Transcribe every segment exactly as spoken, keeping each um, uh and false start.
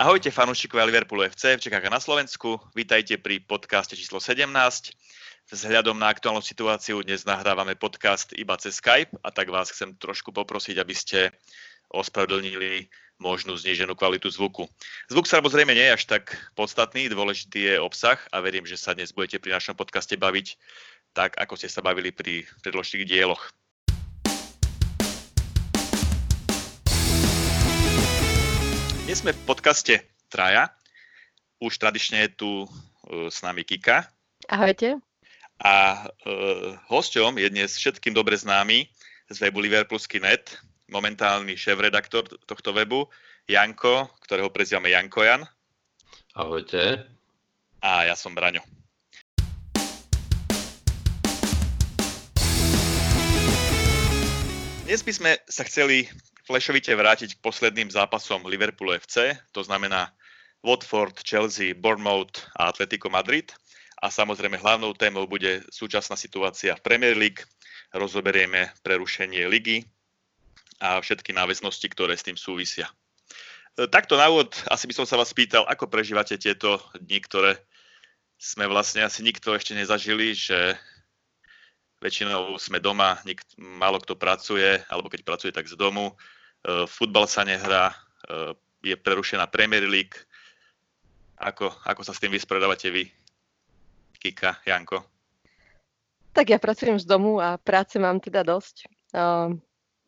Ahojte fanúšikovia Liverpoolu ef cé v Čechách a na Slovensku. Vítajte pri podcaste číslo sedemnásť. Vzhľadom na aktuálnu situáciu dnes nahrávame podcast iba cez Skype a tak vás chcem trošku poprosiť, aby ste ospravedlnili možnú zníženú kvalitu zvuku. Zvuk samozrejme nie je až tak podstatný, dôležitý je obsah a verím, že sa dnes budete pri našom podcaste baviť tak, ako ste sa bavili pri predložných dieloch. Dnes sme v podcaste traja. Už tradične je tu s nami Kika. Ahojte. A e, hosťom je dnes všetkým dobre známy z webu Liverplusky bodka net, momentálny šéf-redaktor tohto webu, Janko, ktorého prezývame Janko Jan. Ahojte. A ja som Braňo. Dnes by sme sa chceli flešovite vrátiť k posledným zápasom Liverpoolu ef cé, to znamená Watford, Chelsea, Bournemouth a Atletico Madrid. A samozrejme hlavnou témou bude súčasná situácia v Premier League. Rozoberieme prerušenie ligy a všetky náväznosti, ktoré s tým súvisia. Takto na úvod, asi by som sa vás pýtal, ako prežívate tieto dni, ktoré sme vlastne asi nikto ešte nezažili, že väčšinou sme doma, nikt, málo kto pracuje, alebo keď pracuje, tak z domu. Futbal sa nehrá, je prerušená Premier League. Ako, ako sa s tým vysporiadavate vy, Kika, Janko? Tak ja pracujem z domu a práce mám teda dosť.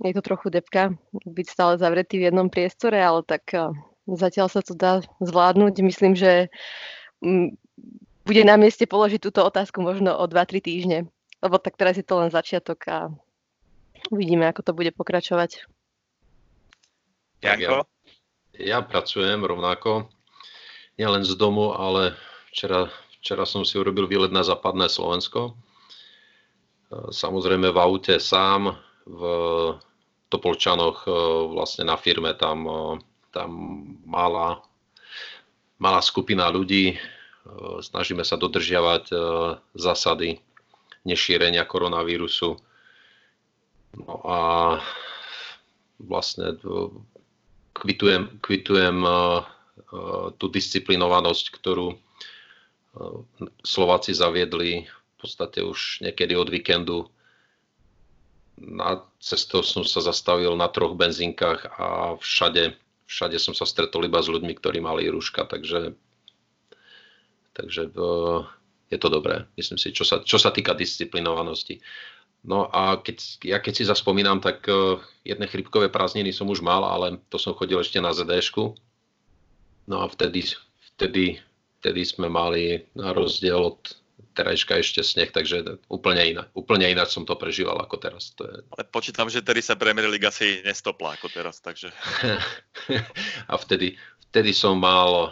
Je to trochu depka byť stále zavretý v jednom priestore, ale tak zatiaľ sa to dá zvládnuť. Myslím, že bude na mieste položiť túto otázku možno o dva tri týždne, lebo tak teraz je to len začiatok a uvidíme, ako to bude pokračovať. Janko? Ja, ja pracujem rovnako, nielen z domu, ale včera, včera som si urobil výlet na západné Slovensko. Samozrejme v aute sám, v Topolčanoch vlastne na firme, tam, tam malá, malá skupina ľudí. Snažíme sa dodržiavať zásady nešírenia koronavírusu. No a vlastne kvitujem, kvitujem uh, tú disciplinovanosť, ktorú uh, Slováci zaviedli v podstate už niekedy od víkendu. Na cestou som sa zastavil na troch benzínkach a všade, všade som sa stretol iba s ľuďmi, ktorí mali rúška, takže takže uh, je to dobré, myslím si, čo sa, čo sa týka disciplinovanosti. No a keď, ja keď si zaspomínam, tak uh, jedné chrípkové prázdniny som už mal, ale to som chodil ešte na zet dé ško. No a vtedy, vtedy, vtedy sme mali na rozdiel od terajška ešte sneh, takže úplne inak. Úplne ináč som to prežíval ako teraz. To je... Ale počítam, že tedy sa Premier League asi nestopla ako teraz, takže... A vtedy, vtedy som mal...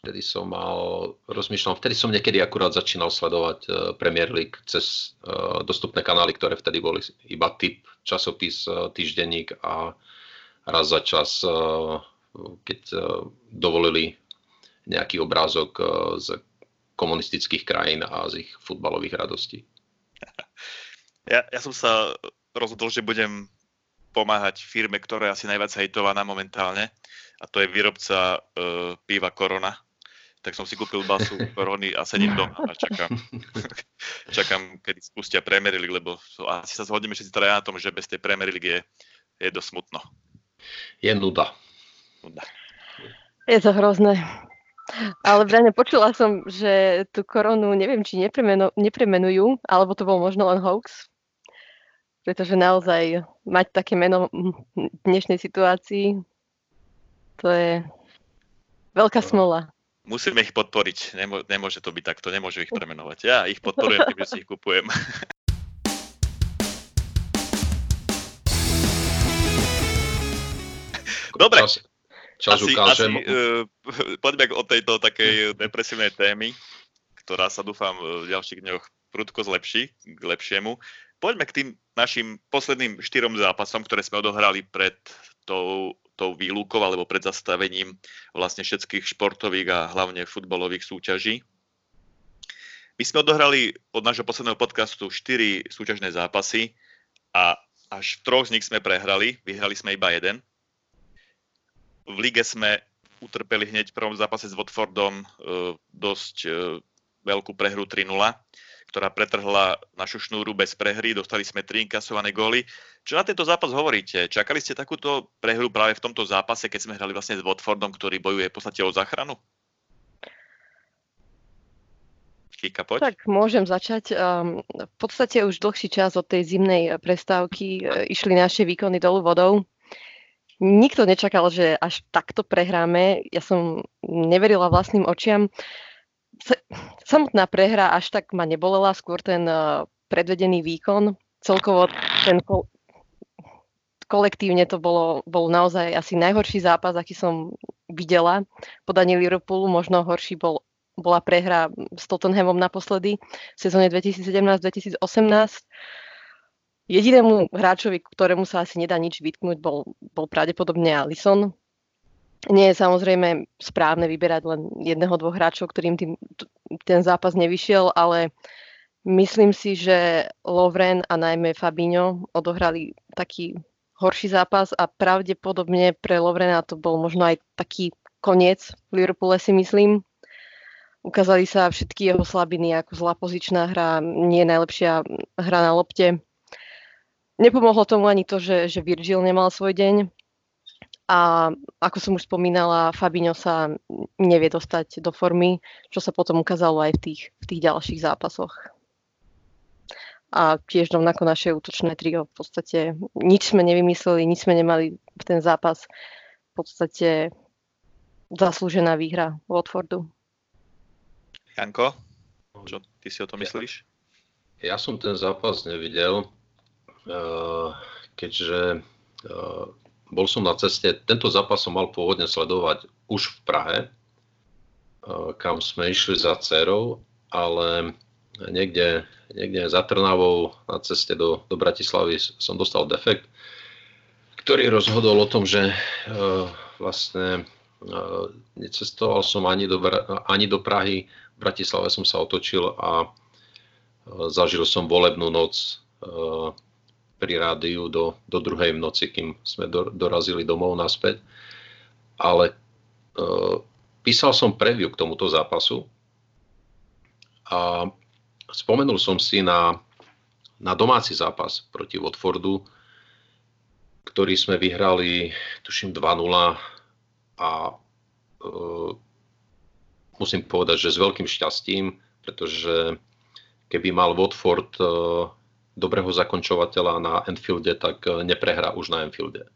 Vtedy som mal, rozmýšľam, vtedy som niekedy akurát začínal sledovať Premier League cez dostupné kanály, ktoré vtedy boli iba typ, časopis, týždenník a raz za čas, keď dovolili nejaký obrázok z komunistických krajín a z ich futbalových radostí. Ja, ja som sa rozhodol, že budem pomáhať firme, ktorá je asi najviac hejtovaná momentálne, a to je výrobca e, piva Korona. Tak som si kúpil basu Korony a sedím doma a čakám, čakám, kedy spustia Premier League, lebo asi sa zhodneme všetci teda na tom, že bez tej Premier League je, je dosť smutno. Je nuda. nuda. Je to hrozné. Ale Braňa, počula som, že tú Koronu, neviem, či nepremenu, nepremenujú, alebo to bol možno len hoax, pretože naozaj mať také meno v dnešnej situácii, to je veľká smola. Musíme ich podporiť. Nemô- nemôže to byť takto. Nemôžu ich premenovať. Ja ich podporujem, tým, že si ich kupujem. Dobre. Čas, čas asi, asi, uh, poďme o tejto takej depresívnej témy, ktorá sa dúfam v ďalších dňoch prudko zlepší, k lepšiemu. Poďme k tým našim posledným štyrom zápasom, ktoré sme odohrali pred tou tou výlukou alebo pred zastavením vlastne všetkých športových a hlavne futbalových súťaží. My sme odohrali od nášho posledného podcastu štyri súťažné zápasy a až v troch z nich sme prehrali, vyhrali sme iba jeden. V lige sme utrpeli hneď v prvom zápase s Watfordom dosť veľkú prehru tri nula, ktorá pretrhla našu šnúru bez prehry. Dostali sme tri inkasované góly. Čo na tento zápas hovoríte? Čakali ste takúto prehru práve v tomto zápase, keď sme hrali vlastne s Watfordom, ktorý bojuje v podstate o záchranu? Kika, poď. Tak môžem začať. V podstate už dlhší čas od tej zimnej prestávky išli naše výkony dolu vodou. Nikto nečakal, že až takto prehráme. Ja som neverila vlastným očiam. Samotná prehra až tak ma nebolela, skôr ten uh, predvedený výkon. Celkovo ten kol- kolektívne to bolo, bol naozaj asi najhorší zápas, aký som videla. Podanie Liverpoolu, možno horší bol, bola prehra s Tottenhamom naposledy v sezóne dvetisícsedemnásť dvetisícosemnásť. Jedinému hráčovi, ktorému sa asi nedá nič vytknúť, bol, bol pravdepodobne Alisson. Nie je samozrejme správne vyberať len jedného, dvoch hráčov, ktorým tým, ten zápas nevyšiel, ale myslím si, že Lovren a najmä Fabinho odohrali taký horší zápas a pravdepodobne pre Lovrena to bol možno aj taký koniec v Liverpoole, si myslím. Ukázali sa všetky jeho slabiny, ako zlá pozičná hra, nie najlepšia hra na lopte. Nepomohlo tomu ani to, že, že Virgil nemal svoj deň. A ako som už spomínala, Fabinho sa nevie dostať do formy, čo sa potom ukázalo aj v tých, v tých ďalších zápasoch. A tiež rovnako naše útočné trio. V podstate nič sme nevymysleli, nič sme nemali v ten zápas. V podstate zaslúžená výhra Watfordu. Janko, čo ty si o tom myslíš? Ja, ja som ten zápas nevidel, uh, keďže... Uh, Bol som na ceste, tento zápas som mal pôvodne sledovať už v Prahe, kam sme išli za dcerou, ale niekde, niekde za Trnavou na ceste do, do Bratislavy som dostal defekt, ktorý rozhodol o tom, že uh, vlastne uh, necestoval som ani do, ani do Prahy, v Bratislave som sa otočil a uh, zažil som volebnú noc uh, pri rádiu do, do druhej v noci, kým sme do, dorazili domov naspäť. Ale e, písal som preview k tomuto zápasu a spomenul som si na, na domáci zápas proti Watfordu, ktorý sme vyhrali, tuším, dva nula a e, musím povedať, že s veľkým šťastím, pretože keby mal Watford e, dobrého zakončovateľa na Anfielde, tak neprehrá už na Anfielde.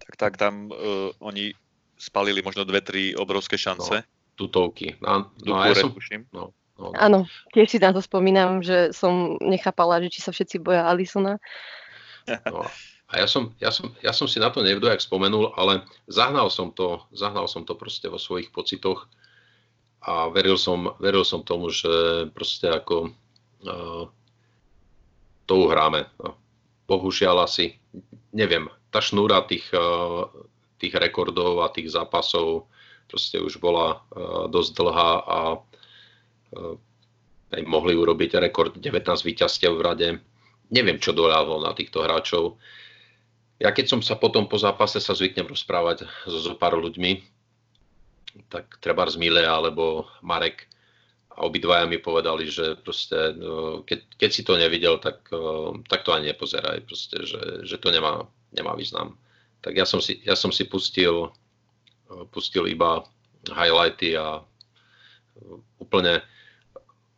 Tak, tak tam uh, oni spalili možno dve, tri obrovské šance. No, tutovky. Áno, no, ja som... no, no, no. Tiež si na to spomínam, že som nechápala, že či sa všetci boja Alissona. No, a ja som, ja, som, ja som si na to neviem, jak spomenul, ale zahnal som to, zahnal som to proste vo svojich pocitoch a veril som, veril som tomu, že proste ako to uhráme. Bohužiaľ asi, neviem, tá šnúra tých, tých rekordov a tých zápasov proste už bola dosť dlhá a mohli urobiť rekord devätnásť víťazstiev v rade. Neviem, čo doľahlo na týchto hráčov. Ja keď som sa potom po zápase sa zvyknem rozprávať so, so pár ľuďmi, tak treba z Mile alebo Marek, a obidvaja mi povedali, že proste, keď, keď si to nevidel, tak, tak to ani nepozeraj, proste, že, že to nemá, nemá význam. Tak ja som si, ja som si pustil, pustil iba highlighty a úplne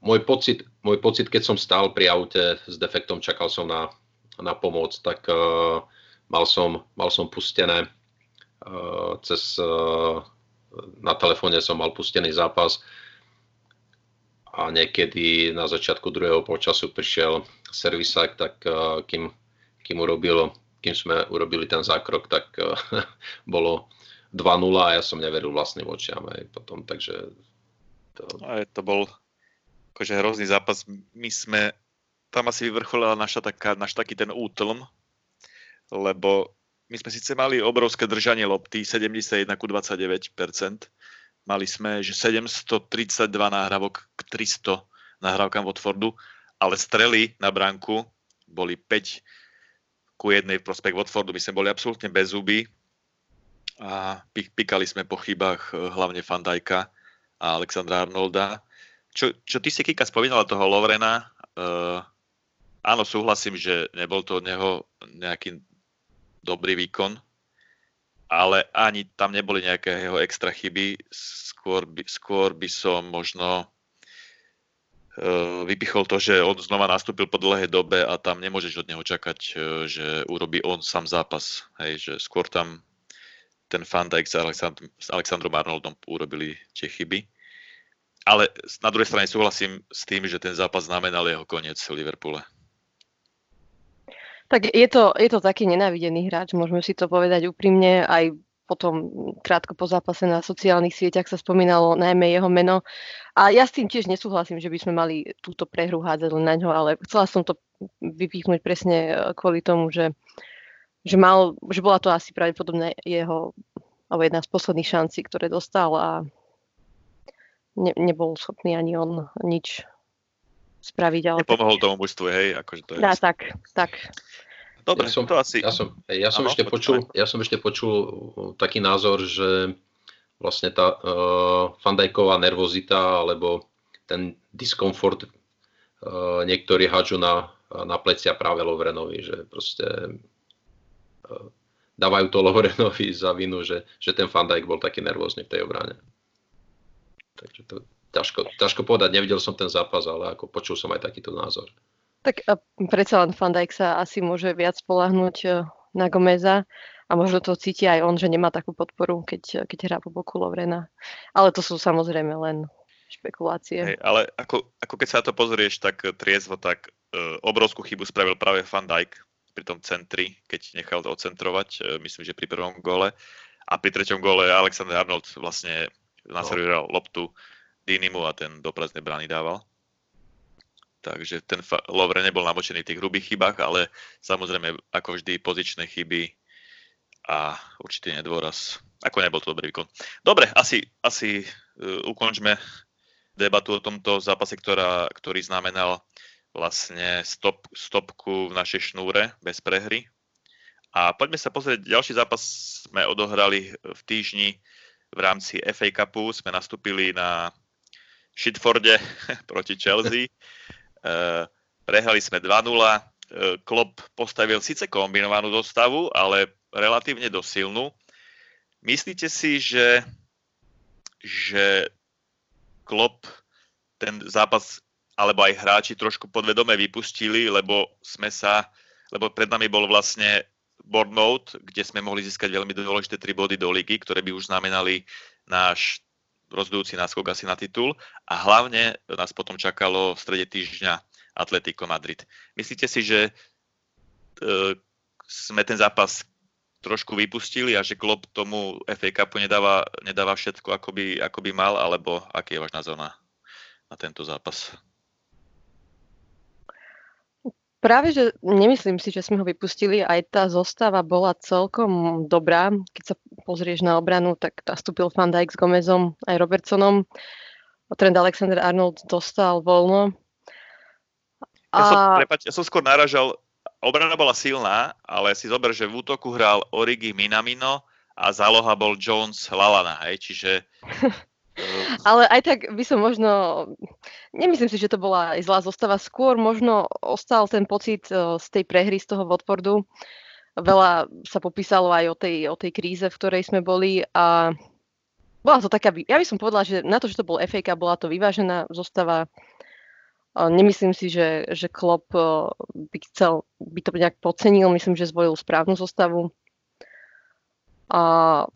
môj pocit, môj pocit, keď som stál pri aute s defektom, čakal som na, na pomoc, tak uh, mal som, mal som pustené uh, cez, uh, na telefóne som mal pustený zápas. A niekedy na začiatku druhého polčasu prišiel servisák, tak kým, kým, urobil, kým sme urobili ten zákrok, tak bolo dva nula a ja som neveril vlastným očiam aj potom, takže... To... Aj to bol akože hrozný zápas. My sme, tam asi vyvrcholila naša taká, naš taký ten útlm, lebo my sme síce mali obrovské držanie lopty, sedemdesiatjeden ku dvadsaťdeväť percent, mali sme, že sedemstotridsaťdva nahrávok k tristom nahrávkam Watfordu, ale strely na bránku boli päť ku jednej v prospech Watfordu. My sme boli absolútne bezúby a pikali sme po chybách hlavne Van Dijka a Alexandra Arnolda. Čo, čo ty si, Kika, spomínala toho Lovrena, uh, áno, súhlasím, že nebol to od neho nejaký dobrý výkon, ale ani tam neboli nejaké jeho extra chyby. Skôr by, skôr by som možno uh, vypichol to, že on znova nastúpil po dlhej dobe a tam nemôžeš od neho čakať, uh, že urobí on sám zápas. Hej, že skôr tam ten Van Dijk s, Alexandr- s Alexandrom Arnoldom urobili tie chyby. Ale na druhej strane súhlasím s tým, že ten zápas znamenal jeho koniec v Liverpoole. Tak je to, je to taký nenávidený hráč, môžeme si to povedať úprimne. Aj potom krátko po zápase na sociálnych sieťach sa spomínalo najmä jeho meno. A ja s tým tiež nesúhlasím, že by sme mali túto prehru hádzať len na ňo, ale chcela som to vypíchnuť presne kvôli tomu, že, že, mal, že bola to asi pravdepodobne jeho, alebo jedna z posledných šancí, ktoré dostal, a Ne, nebol schopný ani on nič spraviť. Ale nepomohol tak... tomu mužstvu, hej? Akože to je Dá, tak, tak. Dobre, ja som, to asi... Ja som, ja som, ano, ešte, počul, ja som ešte počul taký názor, že vlastne tá uh, Van Dijková nervozita alebo ten diskomfort uh, niektorí hádžu na, na plecia práve Lovrenovi, že proste uh, dávajú to Lovrenovi za vinu, že, že ten Van Dijk bol taký nervózny v tej obrane. Takže to ťažko, ťažko povedať, nevidel som ten zápas, ale ako počul som aj takýto názor. Tak predsa len Van Dijk sa asi môže viac spoľahnúť na Gomeza a možno to cíti aj on, že nemá takú podporu, keď, keď hrá po boku Lovrena. Ale to sú samozrejme len špekulácie. Hej, ale ako, ako keď sa to pozrieš tak triezvo, tak e, obrovskú chybu spravil práve Van Dijk pri tom centri, keď nechal to odcentrovať, e, myslím, že pri prvom gole. A pri treťom gole Alexander Arnold vlastne naservíral loptu Dinimu a ten do prázdnej brány dával. Takže ten fa- Lovren nebol namočený v tých hrubých chybách, ale samozrejme, ako vždy, pozičné chyby a určitý nedôraz. Ako nebol to dobrý výkon. Dobre, asi, asi uh, ukončme debatu o tomto zápase, ktorá, ktorý znamenal vlastne stop, stopku v našej šnúre bez prehry. A poďme sa pozrieť, ďalší zápas sme odohrali v týždni. V rámci ef á Cupu sme nastúpili na Shitforde proti Chelsea. Prehrali sme dva nula. Klopp postavil síce kombinovanú dostavu, ale relatívne dosilnú. Myslíte si, že, že Klopp ten zápas, alebo aj hráči trošku podvedome vypustili, lebo sme sa, lebo pred nami bol vlastne Bournemouth, kde sme mohli získať veľmi dôležité tri body do ligy, ktoré by už znamenali náš rozhodujúci náskok asi na titul, a hlavne nás potom čakalo v strede týždňa Atletico Madrid. Myslíte si, že e, sme ten zápas trošku vypustili a že Klopp tomu ef á Cupu nedáva, nedáva všetko, ako by, ako by mal, alebo aký je váš názor na, na tento zápas? Práve, že nemyslím si, že sme ho vypustili. Aj tá zostava bola celkom dobrá. Keď sa pozrieš na obranu, tak nastúpil Van Dijk s Gomezom aj Robertsonom. Trent Alexander-Arnold dostal voľno. A... Ja, som, prepáč, ja som skôr naražal, obrana bola silná, ale si zober, že v útoku hral Origi, Minamino a záloha bol Jones, Lallana. Hej, čiže... Ale aj tak by som možno, nemyslím si, že to bola aj zlá zostava, skôr možno ostal ten pocit z tej prehry, z toho Watfordu. Veľa sa popísalo aj o tej, o tej kríze, v ktorej sme boli, a bola to taká, ja by som povedala, že na to, že to bol ef á Cup, bola to vyvážená zostava. Nemyslím si, že, že Klopp by chcel, by to nejak podcenil, myslím, že zvolil správnu zostavu. A...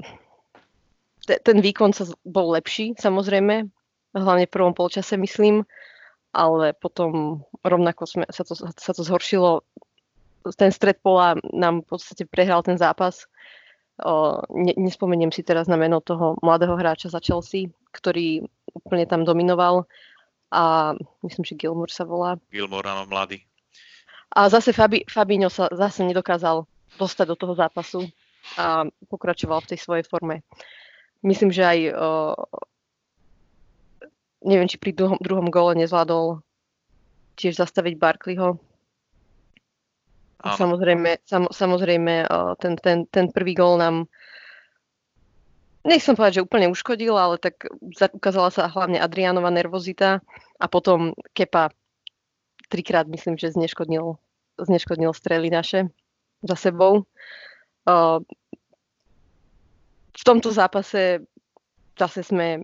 Ten výkon sa bol lepší, samozrejme, hlavne v prvom polčase, myslím, ale potom rovnako sme, sa, to, sa to zhoršilo. Ten stred pola nám v podstate prehral ten zápas. O, ne, nespomeniem si teraz na meno toho mladého hráča za Chelsea, ktorý úplne tam dominoval, a myslím, že Gilmour sa volá. Gilmour, áno, mladý. A zase Fabi, Fabinho sa zase nedokázal dostať do toho zápasu a pokračoval v tej svojej forme. Myslím, že aj, o, neviem, či pri druhom, druhom gole nezvládol tiež zastaviť Barkleyho. Samozrejme, sam, samozrejme o, ten, ten, ten prvý gól nám nechcem povedať, že úplne uškodil, ale tak ukázala sa hlavne Adriánova nervozita a potom Kepa trikrát, myslím, že zneškodnil, zneškodnil strely naše za sebou. Uh, v tomto zápase zase sme...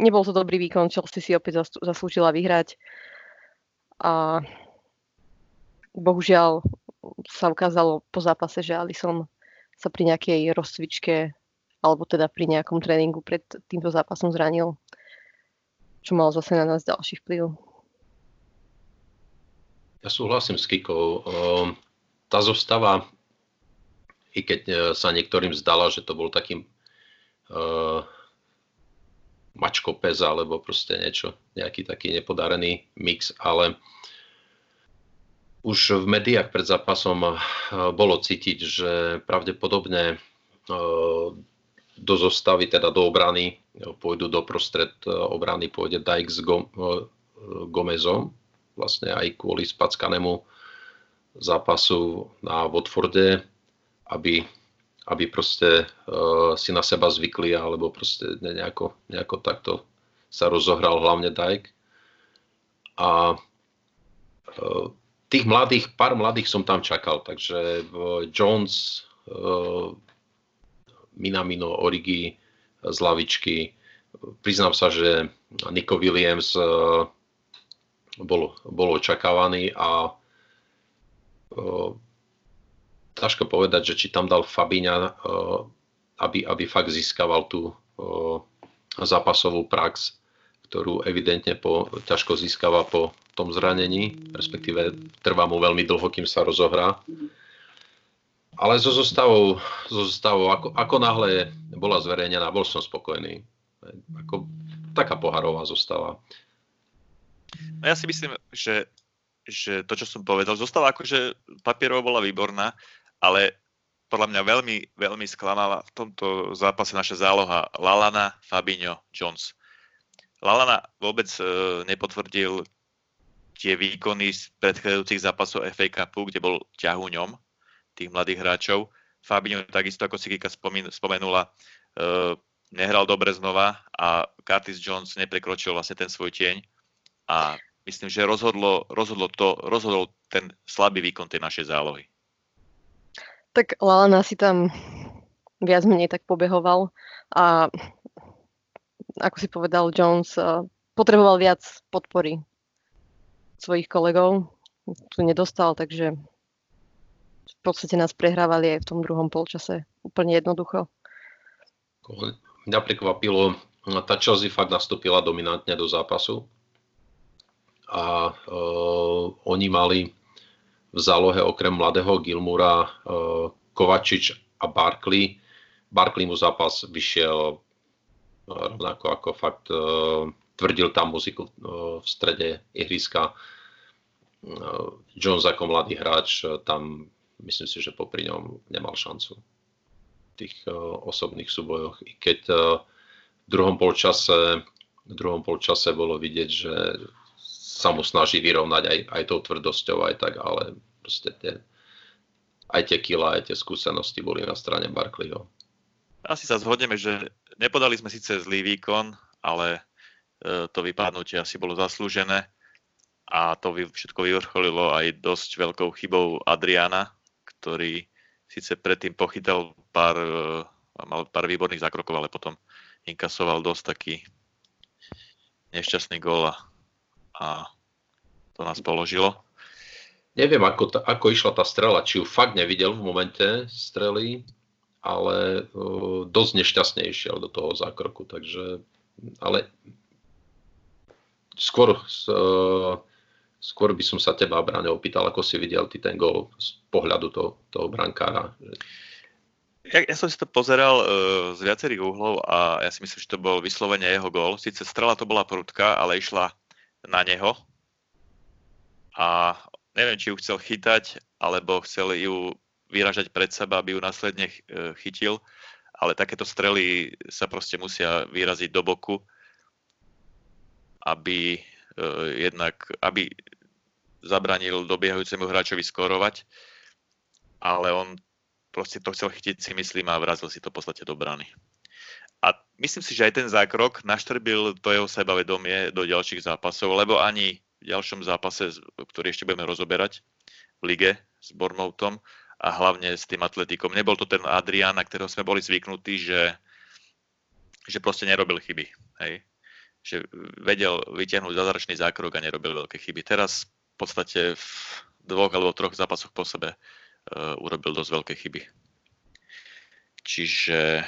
Nebol to dobrý výkon, Chelsea si opäť zaslúžila vyhrať a bohužiaľ sa ukázalo po zápase, že Alisson sa pri nejakej rozcvičke alebo teda pri nejakom tréningu pred týmto zápasom zranil, čo mal zase na nás ďalší vplyv. Ja súhlasím s Kikou. Tá zostava, i keď sa niektorým zdala, že to bol takým uh, mačko pes alebo proste niečo, nejaký taký nepodarený mix, ale už v médiách pred zápasom bolo cítiť, že pravdepodobne do zostavy, teda do obrany, pôjdu do prostred obrany, pôjde Dijk s Gomezom, vlastne aj kvôli spackanému zápasu na Watforde, aby, aby proste si na seba zvykli, alebo proste nejako, nejako takto sa rozohral hlavne Dijk. A tých mladých, pár mladých som tam čakal, takže Jones, Minamino, Origi z lavičky. Priznám sa, že Nico Williams bol, bol očakávaný a ťažko povedať, že či tam dal Fabinha, aby, aby fakt získaval tú zápasovú prax, ktorú evidentne po, ťažko získava po tom zranení, respektíve trvá mu veľmi dlho, kým sa rozohrá. Ale so zostavou, so zostavou ako, ako náhle bola zverejnená, bol som spokojný. Ako taká poharová zostava. No ja si myslím, že, že to, čo som povedal, zostava akože papierovo bola výborná, ale podľa mňa veľmi, veľmi sklamala v tomto zápase naša záloha Lallana, Fabinho, Jones. Lallana vôbec e, nepotvrdil tie výkony z predchádzajúcich zápasov ef á Cupu, kde bol ťahuňom tých mladých hráčov. Fabinho takisto, ako si Kika spomenula, uh, nehral dobre znova a Curtis Jones neprekročil vlastne ten svoj tieň. A myslím, že rozhodlo, rozhodlo to, rozhodol ten slabý výkon tej našej zálohy. Tak Lallana si tam viac menej tak pobehoval a ako si povedal Jones, uh, potreboval viac podpory svojich kolegov, tu nedostal, takže v podstate nás prehrávali aj v tom druhom polčase úplne jednoducho. Mňa prekvapilo, tá Chelsea fakt nastúpila dominantne do zápasu a e, oni mali v zálohe okrem mladého Gilmoura e, Kovačič a Barkley. Barkley mu zápas vyšiel rovnako ako fakt e, tvrdil tam muziku v strede ihriska. Jones ako mladý hráč tam, myslím si, že popri ňom nemal šancu v tých osobných súbojoch. I keď v druhom polčase, v druhom polčase bolo vidieť, že sa mu snaží vyrovnať aj, aj tou tvrdosťou, aj tak, ale proste tie, aj tie kila, aj tie skúsenosti boli na strane Barkleyho. Asi sa zhodneme, že nepodali sme síce zlý výkon, ale to vypadnutie asi bolo zaslúžené a to všetko vyvrcholilo aj dosť veľkou chybou Adriana, ktorý síce predtým pochytal pár, mal pár výborných zákrokov, ale potom inkasoval dosť taký nešťastný gól a, a to nás položilo. Neviem, ako, ta, ako išla tá strela, či ju fakt nevidel v momente strely, ale uh, dosť nešťastne išiel do toho zákroku, takže ale... Skôr, skôr by som sa teba, Braňo, opýtal, ako si videl ty ten gól z pohľadu toho, toho brankára. Ja, ja som si to pozeral uh, z viacerých uhlov a ja si myslím, že to bol vyslovene jeho gól. Sice strela to bola prudká, ale išla na neho. A neviem, či ju chcel chytať, alebo chcel ju vyražať pred seba, aby ju následne chytil. Ale takéto strely sa proste musia vyraziť do boku, aby uh, jednak aby zabranil dobiehajúcemu hráčovi skorovať, ale on proste to chcel chytiť, si myslím, a vrazil si to v podstate do brany. A myslím si, že aj ten zákrok naštrbil to jeho sebavedomie do ďalších zápasov, lebo ani v ďalšom zápase, ktorý ešte budeme rozoberať v lige s Bournemouthom a hlavne s tým Atletikom, nebol to ten Adrian, na ktorého sme boli zvyknutí, že, že proste nerobil chyby. Hej? Že vedel vytiahnuť zázračný zákrok a nerobil veľké chyby. Teraz v podstate v dvoch alebo troch zápasoch po sebe uh, urobil dosť veľké chyby. Čiže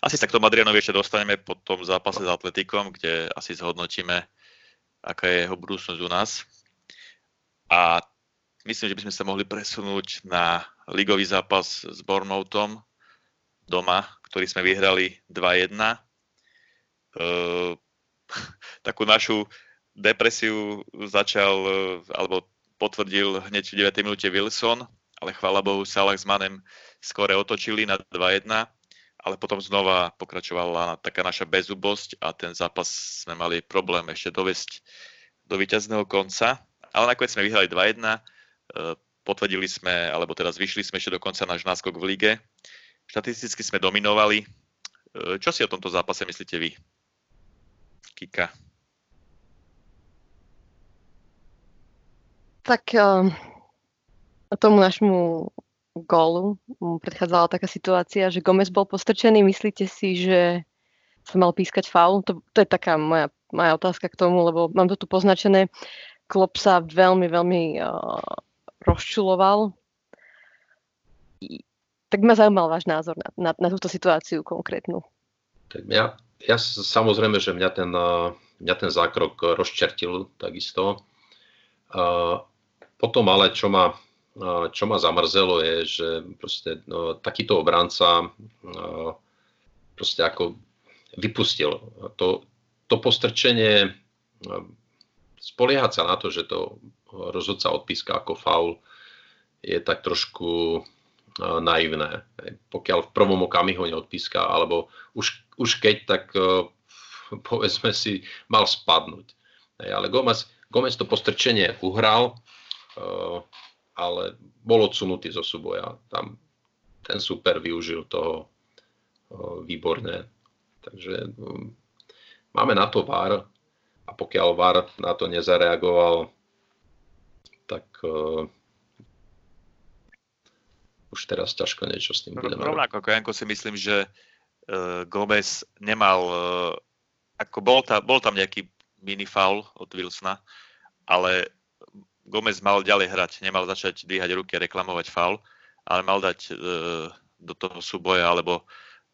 asi sa k tomu Adrianovi ešte dostaneme po tom zápase s Atletikom, kde asi zhodnotíme, aká je jeho budúcnosť u nás. A myslím, že by sme sa mohli presunúť na ligový zápas s Bournemouthom doma, ktorý sme vyhrali dva jedna. Uh, takú našu depresiu začal, alebo potvrdil hneď v deviatej minúte Wilson, ale chvála Bohu, Salah s Manem skore otočili na dva jedna. Ale potom znova pokračovala taká naša bezúbosť a ten zápas sme mali problém ešte dovesť do víťazného konca. Ale nakoniec sme vyhrali dva jedna, potvrdili sme, alebo teraz vyšli sme ešte do konca náš náskok v lige. Štatisticky sme dominovali. Čo si o tomto zápase myslíte vy? Kika. Tak tomu našemu gólu predchádzala taká situácia, že Gomez bol postrčený. Myslíte si, že sa mal pískať faul? To, to je taká moja, moja otázka k tomu, lebo mám to tu poznačené. Klopp sa veľmi, veľmi uh, rozčuloval. I, tak ma zaujímal váš názor na, na, na túto situáciu konkrétnu. Tak ja, ja samozrejme, že mňa ten, mňa ten zákrok rozčertil takisto. Uh, potom ale, čo ma... Čo ma zamrzelo je, že proste, no, takýto obranca no, proste ako vypustil. To, to postrčenie, no, spoliehať sa na to, že to rozhodca odpíska ako faul, je tak trošku no, naivné. Pokiaľ v prvom okamihu neodpíska, alebo už, už keď, tak povedzme si, mal spadnúť. Ale Gomez, Gomez to postrčenie uhral, ale bol odsunutý zo súboja. Tam ten super využil toho o, výborné. Takže um, máme na to VAR a pokiaľ VAR na to nezareagoval, tak uh, už teraz ťažko niečo s tým budeme robiť. Rovnako ako Janko si myslím, že uh, Gomez nemal, uh, ako bol, ta, bol tam nejaký mini faul od Wilsona, ale Gomez mal ďalej hrať, nemal začať dvíhať ruky a reklamovať faul, ale mal dať e, do toho súboja alebo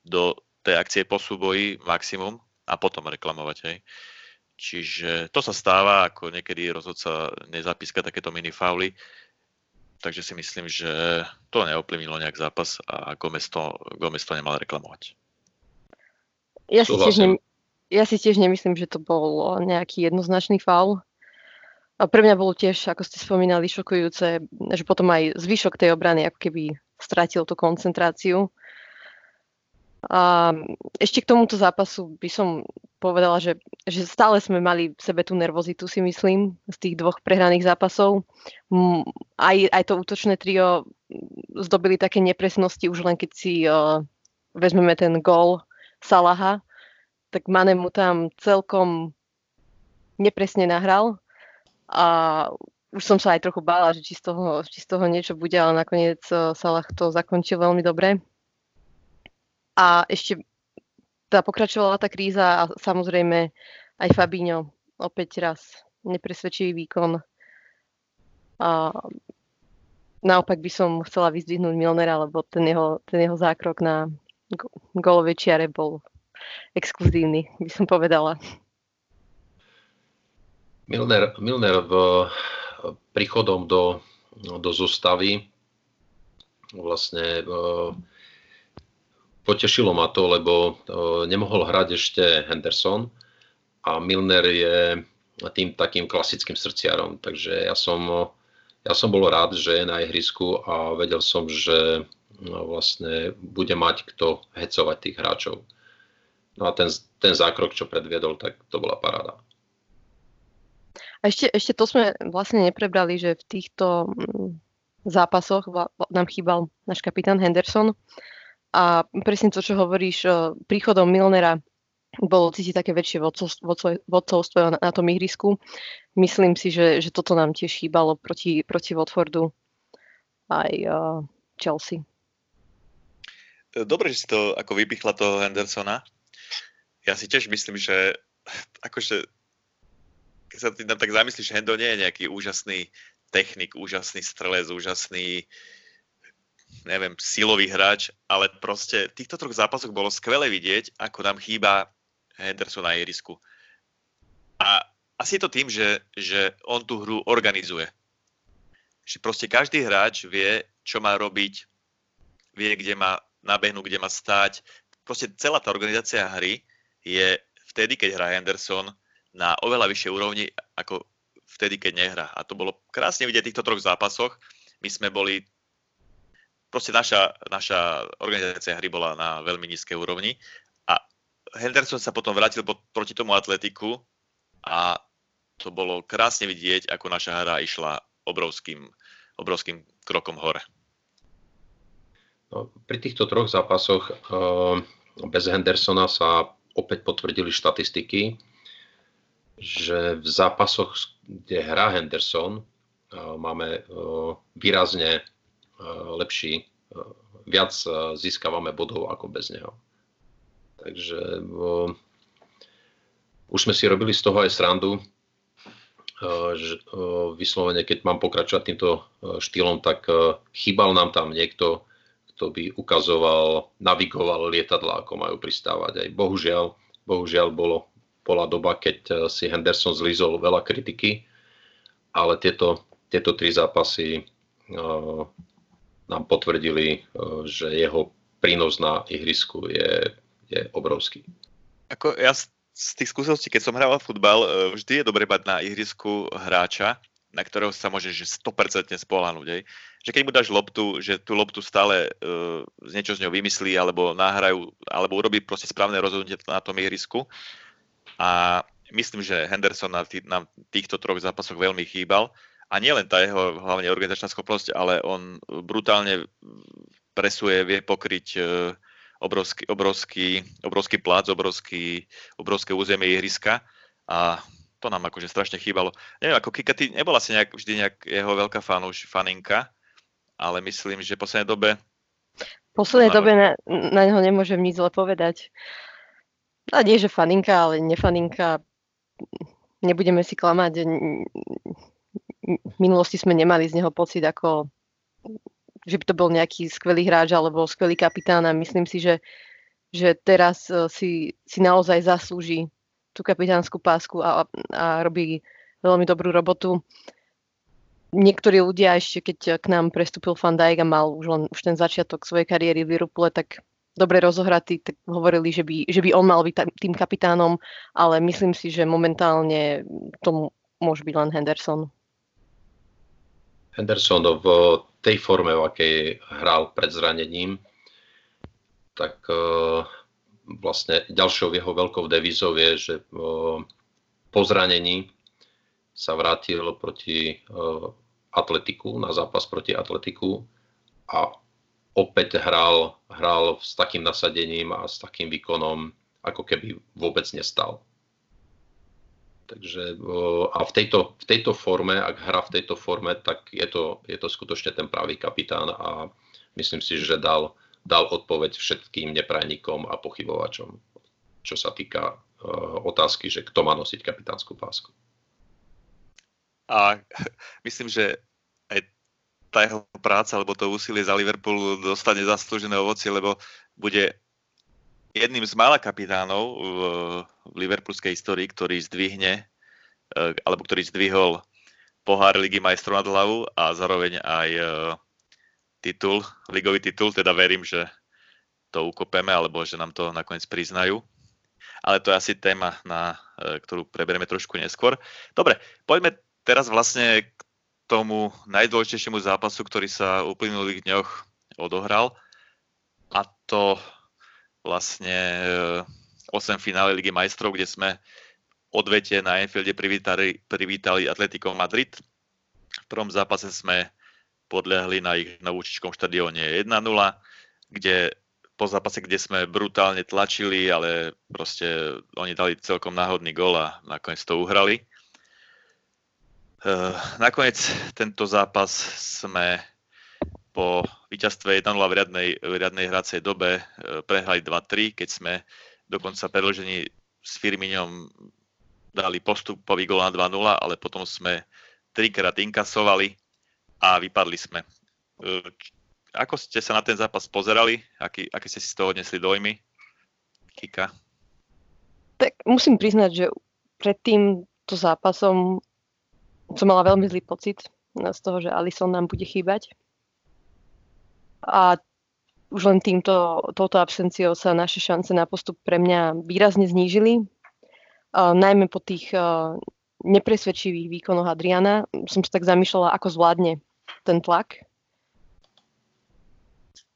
do tej akcie po súboji maximum a potom reklamovať. Hej. Čiže to sa stáva, ako niekedy rozhodca nezapíska takéto mini fauly, takže si myslím, že to neovplyvnilo nejak zápas a Gomez to, Gomez to nemal reklamovať. Ja si, tiež ne, ja si tiež nemyslím, že to bol nejaký jednoznačný faul. A pre mňa bolo tiež, ako ste spomínali, šokujúce, že potom aj zvyšok tej obrany ako keby stratil tú koncentráciu. A ešte k tomuto zápasu by som povedala, že, že stále sme mali v sebe tú nervozitu, si myslím, z tých dvoch prehraných zápasov. Aj, aj to útočné trio zdobili také nepresnosti, už len keď si uh, vezmeme ten gól Salaha, tak Mane mu tam celkom nepresne nahral. A už som sa aj trochu bála, že či z toho, či z toho niečo bude, ale nakoniec Salah to zakončil veľmi dobre. A ešte tá pokračovala tá kríza a samozrejme aj Fabinho opäť raz nepresvedčivý výkon. A naopak by som chcela vyzdvihnúť Milnera, lebo ten jeho, ten jeho zákrok na gólovej čiare bol exkluzívny, by som povedala. Milner, Milner v, príchodom do, do zostavy vlastne uh, potešilo ma to, lebo uh, nemohol hrať ešte Henderson a Milner je tým takým klasickým srdciarom. Takže ja som, ja som bol rád, že je na ihrisku a vedel som, že no, vlastne bude mať kto hecovať tých hráčov. No a ten, ten zákrok, čo predviedol, tak to bola paráda. A ešte, ešte to sme vlastne neprebrali, že v týchto zápasoch nám chýbal náš kapitán Henderson. A presne to, čo hovoríš, príchodom Milnera bolo cítiť také väčšie vodcovstvo na, na tom ihrisku. Myslím si, že, že toto nám tiež chýbalo proti, proti Watfordu aj uh, Chelsea. Dobre, že si to ako vypichla toho Hendersona. Ja si tiež myslím, že akože keď sa ty tak zamyslíš, Hendo nie je nejaký úžasný technik, úžasný strelec, úžasný neviem, silový hráč, ale proste v týchto troch zápasoch bolo skvelé vidieť, ako nám chýba Henderson na ihrisku. A asi je to tým, že, že on tú hru organizuje. Že proste každý hráč vie, čo má robiť, vie, kde má nabehnúť, kde má stáť. Proste celá tá organizácia hry je vtedy, keď hrá Henderson, na oveľa vyššej úrovni, ako vtedy, keď nehrá. A to bolo krásne vidieť v týchto troch zápasoch. My sme boli, proste naša, naša organizácia hry bola na veľmi nízkej úrovni. A Henderson sa potom vrátil proti tomu Atletiku a to bolo krásne vidieť, ako naša hra išla obrovským, obrovským krokom hore. No, pri týchto troch zápasoch uh, bez Hendersona sa opäť potvrdili štatistiky, že v zápasoch, kde hrá Henderson, máme výrazne lepší, viac získavame bodov ako bez neho. Takže už sme si robili z toho aj srandu, že vyslovene, keď mám pokračovať týmto štýlom, tak chýbal nám tam niekto, kto by ukazoval, navigoval lietadlá, ako majú pristávať. Aj bohužiaľ, bohužiaľ bolo bola doba, keď si Henderson zlízol veľa kritiky, ale tieto, tieto tri zápasy uh, nám potvrdili, uh, že jeho prínos na ihrisku je, je obrovský. Ako ja z, z tých skúseností, keď som hrával futbal, uh, vždy je dobre mať na ihrisku hráča, na ktorého sa môžeš sto percent spoľahnúť. Že keď mu dáš loptu, že tú loptu stále uh, niečo z ňou vymyslí, alebo nahrajú, alebo urobí proste správne rozhodnutie na tom ihrisku. A myslím, že Henderson nám tý, na týchto troch zápasoch veľmi chýbal. A nie len tá jeho hlavne organizačná schopnosť, ale on brutálne presuje, vie pokryť obrovský, obrovský, obrovský plác, obrovský, obrovské územie ihriska. A to nám akože strašne chýbalo. Neviem, ako Kika, ty nebola si nejak, vždy nejak jeho veľká fanúš, faninka, ale myslím, že v poslednej dobe... V poslednej dobe na, na neho nemôžem nič zle povedať. A nie, že faninka, ale nefaninka. Nebudeme si klamať. V minulosti sme nemali z neho pocit, ako, že by to bol nejaký skvelý hráč alebo skvelý kapitán. A myslím si, že, že teraz si, si naozaj zaslúži tú kapitánsku pásku a, a robí veľmi dobrú robotu. Niektorí ľudia ešte, keď k nám prestúpil Van Dijk a mal už len už ten začiatok svojej kariéry v Liverpoole, tak... dobre rozohratí, tak hovorili, že by, že by on mal byť tým kapitánom, ale myslím si, že momentálne tomu môže byť len Henderson. Henderson v tej forme, v akej hral pred zranením, tak vlastne ďalšou jeho veľkou devízou je, že po zranení sa vrátil proti Atletiku, na zápas proti Atletiku a opäť hral, hral s takým nasadením a s takým výkonom, ako keby vôbec nestal. Takže, a v tejto, v tejto forme, ak hrá v tejto forme, tak je to, je to skutočne ten pravý kapitán a myslím si, že dal, dal odpoveď všetkým neprajníkom a pochybovačom, čo sa týka otázky, že kto má nosiť kapitánsku pásku. A myslím, že aj tá jeho práca, alebo to úsilie za Liverpool dostane zaslúžené ovocie, lebo bude jedným z mála kapitánov v, v liverpoolskej histórii, ktorý zdvihne, alebo ktorý zdvihol pohár Ligy majstrov nad hlavu a zároveň aj titul, ligový titul, teda verím, že to ukopeme, alebo že nám to nakoniec priznajú. Ale to je asi téma, na ktorú preberieme trošku neskôr. Dobre, poďme teraz vlastne k tomu najdôležitejšiemu zápasu, ktorý sa v uplynulých dňoch odohral. A to vlastne osem finále Ligy majstrov, kde sme odvete na Anfielde privítali, privítali Atletico Madrid. V prvom zápase sme podľahli na ich na Vúčičkom štadióne jedna nula, kde po zápase, kde sme brutálne tlačili, ale proste oni dali celkom náhodný gól a nakoniec to uhrali. Uh, nakoniec tento zápas sme po víťazstve jedna nula v riadnej, v riadnej hracej dobe uh, prehrali dva tri, keď sme dokonca predĺžení s Firmiňom dali postupový gól na dva nula, ale potom sme trikrát inkasovali a vypadli sme. Uh, Ako ste sa na ten zápas pozerali? Aký, aké ste si z toho odnesli dojmy? Kika? Tak musím priznať, že pred týmto zápasom som mala veľmi zlý pocit z toho, že Alisson nám bude chýbať. A už len týmto, touto absenciou sa naše šance na postup pre mňa výrazne znížili. Uh, najmä po tých uh, nepresvedčivých výkonoch Adriana som sa tak zamýšľala, ako zvládne ten tlak.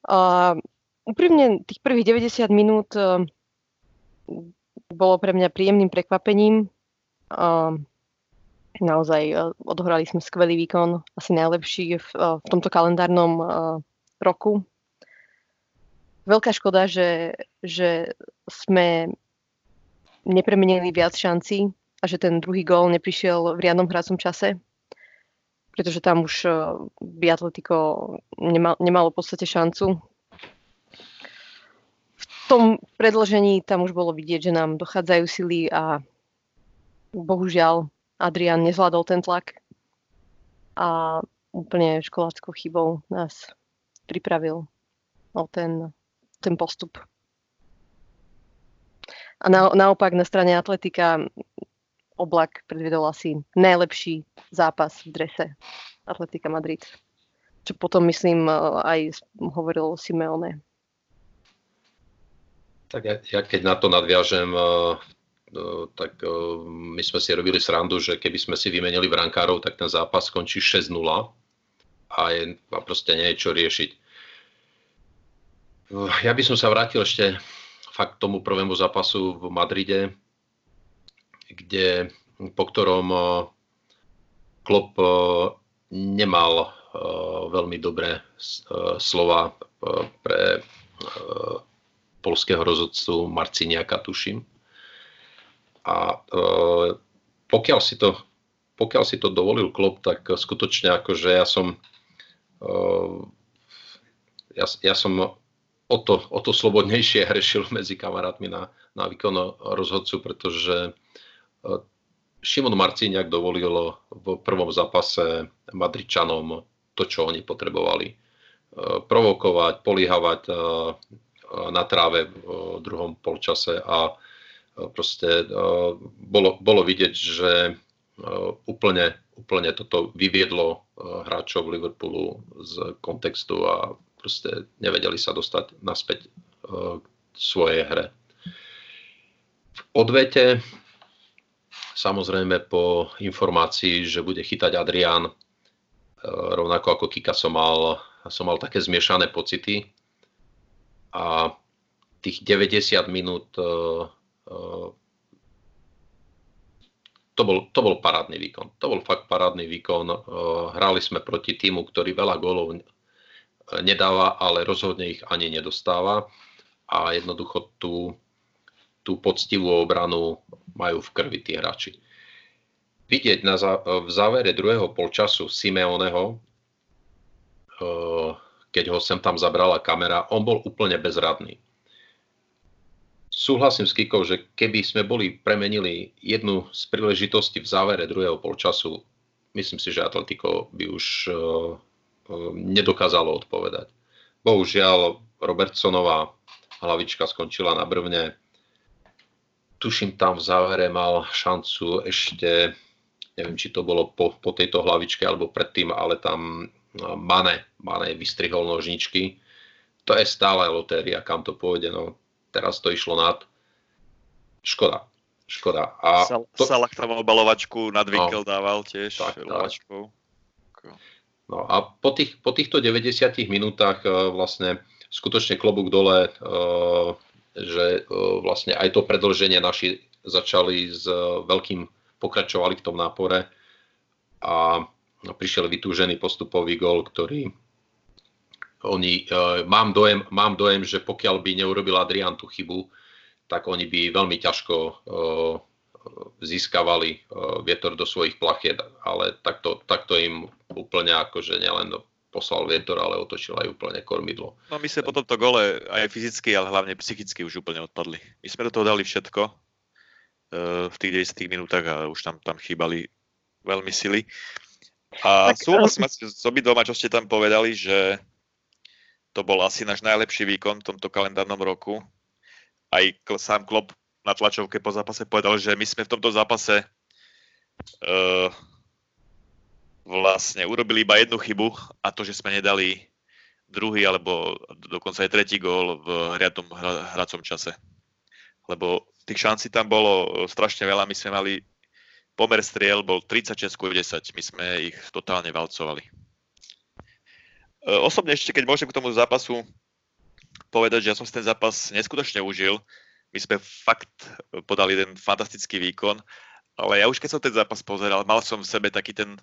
Uh, úprimne tých prvých deväťdesiat minút uh, bolo pre mňa príjemným prekvapením. Uh, naozaj uh, odohrali sme skvelý výkon, asi najlepší v, uh, v tomto kalendárnom uh, roku. Veľká škoda, že, že sme nepremenili viac šancí a že ten druhý gól neprišiel v riadnom hracom čase, pretože tam už by Atletico nemal, nemalo v podstate šancu. V tom predĺžení tam už bolo vidieť, že nám dochádzajú sily a bohužiaľ Adrian nezvládol ten tlak a úplne školáckou chybou nás pripravil o ten, ten postup. A na, naopak na strane Atletika Oblak predvedol asi najlepší zápas v drese Atletica Madrid. Čo potom, myslím, aj hovoril Simeone. Tak ja, ja keď na to nadviažem, tak my sme si robili srandu, že keby sme si vymenili brankárov, tak ten zápas skončí šesť nula a, je, a proste nie je čo riešiť. Ja by som sa vrátil ešte fakt k tomu prvému zápasu v Madride, kde, po ktorom Klopp nemal veľmi dobré slova pre poľského rozhodcu Marciniaka, tuším. A pokiaľ si to, pokiaľ si to dovolil Klopp, tak skutočne akože ja som ja, ja som o to, o to slobodnejšie hrešil medzi kamarátmi na, na výkon rozhodcu, pretože Šimon Marciniak dovolil v prvom zápase Madričanom to, čo oni potrebovali. Provokovať, políhavať na tráve v druhom polčase a proste bolo, bolo vidieť, že úplne, úplne toto vyviedlo hráčov Liverpoolu z kontextu a proste nevedeli sa dostať naspäť k svojej hre. V odvete samozrejme po informácii, že bude chytať Adrián, rovnako ako Kika som mal, som mal také zmiešané pocity. A tých deväťdesiat minút to bol, to bol parádny výkon. To bol fakt parádny výkon. Hrali sme proti týmu, ktorý veľa gólov nedáva, ale rozhodne ich ani nedostáva. A jednoducho tu tú poctivú obranu majú v krvi tí hráči. Vidieť na za- v závere druhého polčasu Simeoneho, keď ho sem tam zabrala kamera, on bol úplne bezradný. Súhlasím s Kikou, že keby sme boli premenili jednu z príležitostí v závere druhého polčasu, myslím si, že Atletico by už nedokázalo odpovedať. Bohužiaľ, Robertsonová hlavička skončila na brvne. Tuším, tam v závere mal šancu ešte, neviem, či to bolo po, po tejto hlavičke alebo predtým, ale tam Mane, Mane vystrihol nožničky. To je stále lotéria, kam to pôjde. No, teraz to išlo nad. Škoda, škoda. A Sal, to... Salah tam obalovačku nad winkel no, dával tiež tak, obalovačkou. Tak. No a po, tých, po týchto deväťdesiatich minútach vlastne skutočne klobúk dole, uh, že vlastne aj to predĺženie naši začali s veľkým, pokračovali v tom nápore a no, prišiel vytúžený postupový gól, ktorý oni, e, mám, dojem, mám dojem, že pokiaľ by neurobil Adrian tú chybu, tak oni by veľmi ťažko e, získavali e, vietor do svojich plachiet, ale takto, takto im úplne akože nielen poslal vietor, ale otočil aj úplne kormidlo. No my sme po tomto gole aj fyzicky, ale hlavne psychicky už úplne odpadli. My sme do toho dali všetko e, v tých deväťdesiatych minútach a už tam, tam chýbali veľmi sily. A súhlasím s obidvoma, čo ste tam povedali, že to bol asi náš najlepší výkon v tomto kalendárnom roku. Aj sám Klopp na tlačovke po zápase povedal, že my sme v tomto zápase uh, vlastne urobili iba jednu chybu, a to, že sme nedali druhý alebo dokonca aj tretí gól v riadnom hra, hracom čase. Lebo tých šancí tam bolo strašne veľa, my sme mali pomer striel bol tridsaťšesť ku desať. My sme ich totálne valcovali. Osobne ešte, keď môžem k tomu zápasu povedať, že ja som si ten zápas neskutočne užil. My sme fakt podali jeden fantastický výkon, ale ja už keď som ten zápas pozeral, mal som v sebe taký ten,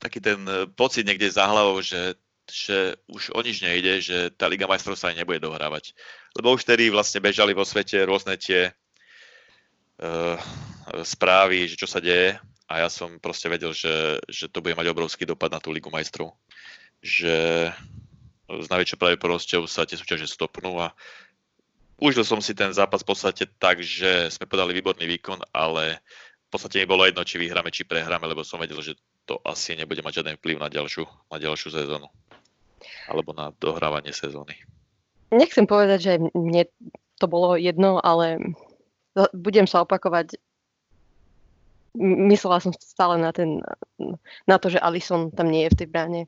taký ten pocit niekde za hlavou, že, že už o nič nejde, že tá Liga majstrov sa aj nebude dohrávať. Lebo už tedy vlastne bežali vo svete rôzne tie... Uh, správy, že čo sa deje, a ja som proste vedel, že, že to bude mať obrovský dopad na tú Ligu majstrov. Že s najväčšou pravdepodobnosťou sa tie súťaže stopnú, a užil som si ten zápas v podstate tak, že sme podali výborný výkon, ale v podstate mi bolo jedno, či vyhráme, či prehráme, lebo som vedel, že to asi nebude mať žiaden vplyv na ďalšiu, na ďalšiu sezónu. Alebo na dohrávanie sezóny. Nechcem povedať, že mne to bolo jedno, ale budem sa opakovať. Myslela som stále na, ten, na to, že Alisson tam nie je v tej bráne.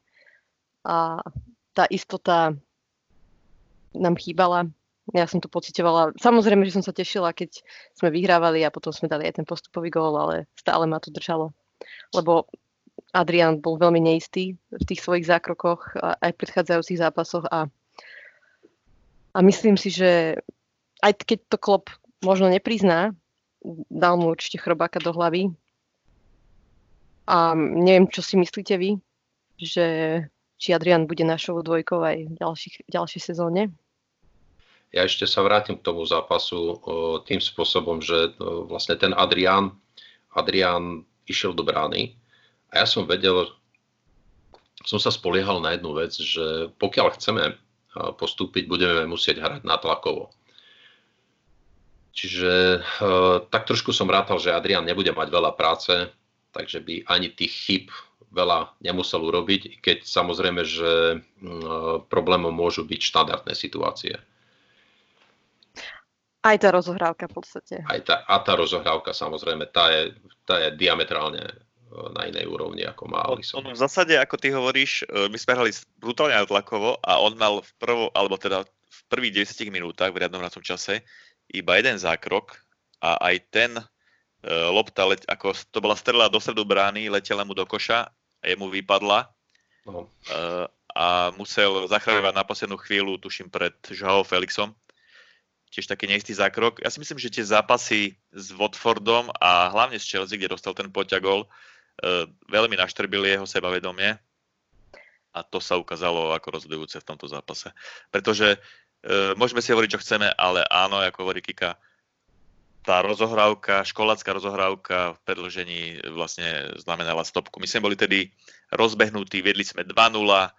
A tá istota nám chýbala. Ja som to pociťovala. Samozrejme, že som sa tešila, keď sme vyhrávali a potom sme dali aj ten postupový gól, ale stále ma to držalo. Lebo Adrian bol veľmi neistý v tých svojich zákrokoch a aj v predchádzajúcich zápasoch. A, a myslím si, že aj keď to Klopp možno neprizná, dal mu určite chrobáka do hlavy. A neviem, čo si myslíte vy, že či Adrian bude našou dvojkou aj v ďalších, ďalšej sezóne? Ja ešte sa vrátim k tomu zápasu o, tým spôsobom, že o, vlastne ten Adrian, Adrian išiel do brány a ja som vedel, som sa spoliehal na jednu vec, že pokiaľ chceme postúpiť, budeme musieť hrať natlakovo. Čiže e, tak trošku som rátal, že Adrian nebude mať veľa práce, takže by ani tých chyb veľa nemusel urobiť, keď samozrejme, že e, problémom môžu byť štandardné situácie. Aj tá rozohrávka v podstate. Aj tá, a tá rozohrávka samozrejme, tá je, tá je diametrálne na inej úrovni, ako má Alisson. On v zásade, ako ty hovoríš, my sme hrali brutálne natlakovo a on mal v, prvo, alebo teda v prvých deväťdesiatich minútach v riadnom hracom čase iba jeden zákrok a aj ten e, lopta, let, ako to bola strela do stredu brány, letela mu do koša a jemu vypadla no. e, a musel zachraňovať na poslednú chvíľu, tuším pred João Felixom. Tiež taký neistý zákrok. Ja si myslím, že tie zápasy s Watfordom a hlavne s Chelsea, kde dostal ten poťagol, e, veľmi naštrbili jeho sebavedomie a to sa ukázalo ako rozhodujúce v tomto zápase. Pretože môžeme si hovoriť, čo chceme, ale áno, ako hovorí Kika, tá rozohrávka, školácká rozohrávka v predĺžení vlastne znamenala stopku. My sme boli tedy rozbehnutí, viedli sme dva nula,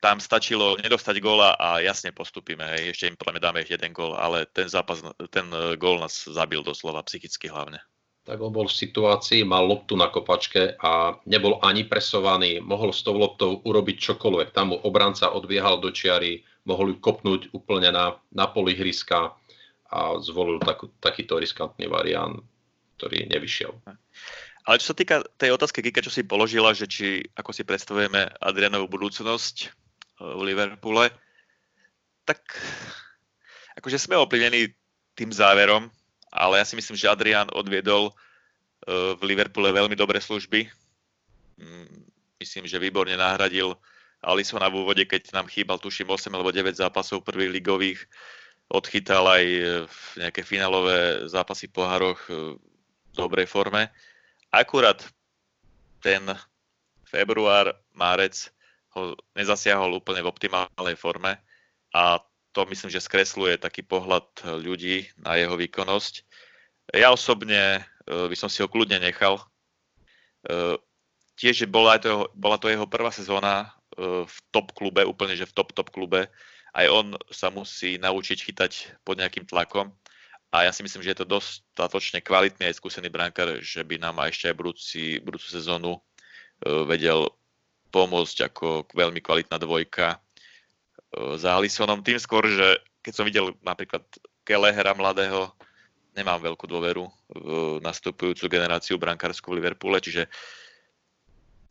tam stačilo nedostať góla a jasne postupíme. Ešte im podľa mňa dáme ešte jeden gól, ale ten zápas, ten gól nás zabil doslova, psychicky hlavne. Tak on bol v situácii, mal loptu na kopačke a nebol ani presovaný, mohol s tou loptou urobiť čokoľvek. Tam mu obranca odbiehal do čiary, mohol ju kopnúť úplne na, na poli hryska a zvolil takú, takýto riskantný variant, ktorý nevyšiel. Ale čo sa týka tej otázky, Kika, čo si položila, že či ako si predstavujeme Adrianovu budúcnosť v Liverpoole, tak akože sme ovplyvnení tým záverom, ale ja si myslím, že Adrian odviedol v Liverpoole veľmi dobré služby. Myslím, že výborne nahradil Alissona v úvode, keď nám chýbal, tuším, osem alebo deväť zápasov prvých ligových. Odchytal aj v nejaké finálové zápasy v pohároch v dobrej forme. Akurát ten február, márec ho nezasiahol úplne v optimálnej forme a to myslím, že skresluje taký pohľad ľudí na jeho výkonnosť. Ja osobne by som si ho kľudne nechal. Tiež bola to jeho, bola to jeho prvá sezóna v top klube, úplne že v top top klube. Aj on sa musí naučiť chytať pod nejakým tlakom. A ja si myslím, že je to dostatočne kvalitný aj skúsený brankár, že by nám aj ešte aj budúci, budúcu sezónu vedel pomôcť ako veľmi kvalitná dvojka za Alissonom. Tým skôr, že keď som videl napríklad Kelehera mladého, nemám veľkú dôveru v nastupujúcu generáciu brankársku v Liverpoole, čiže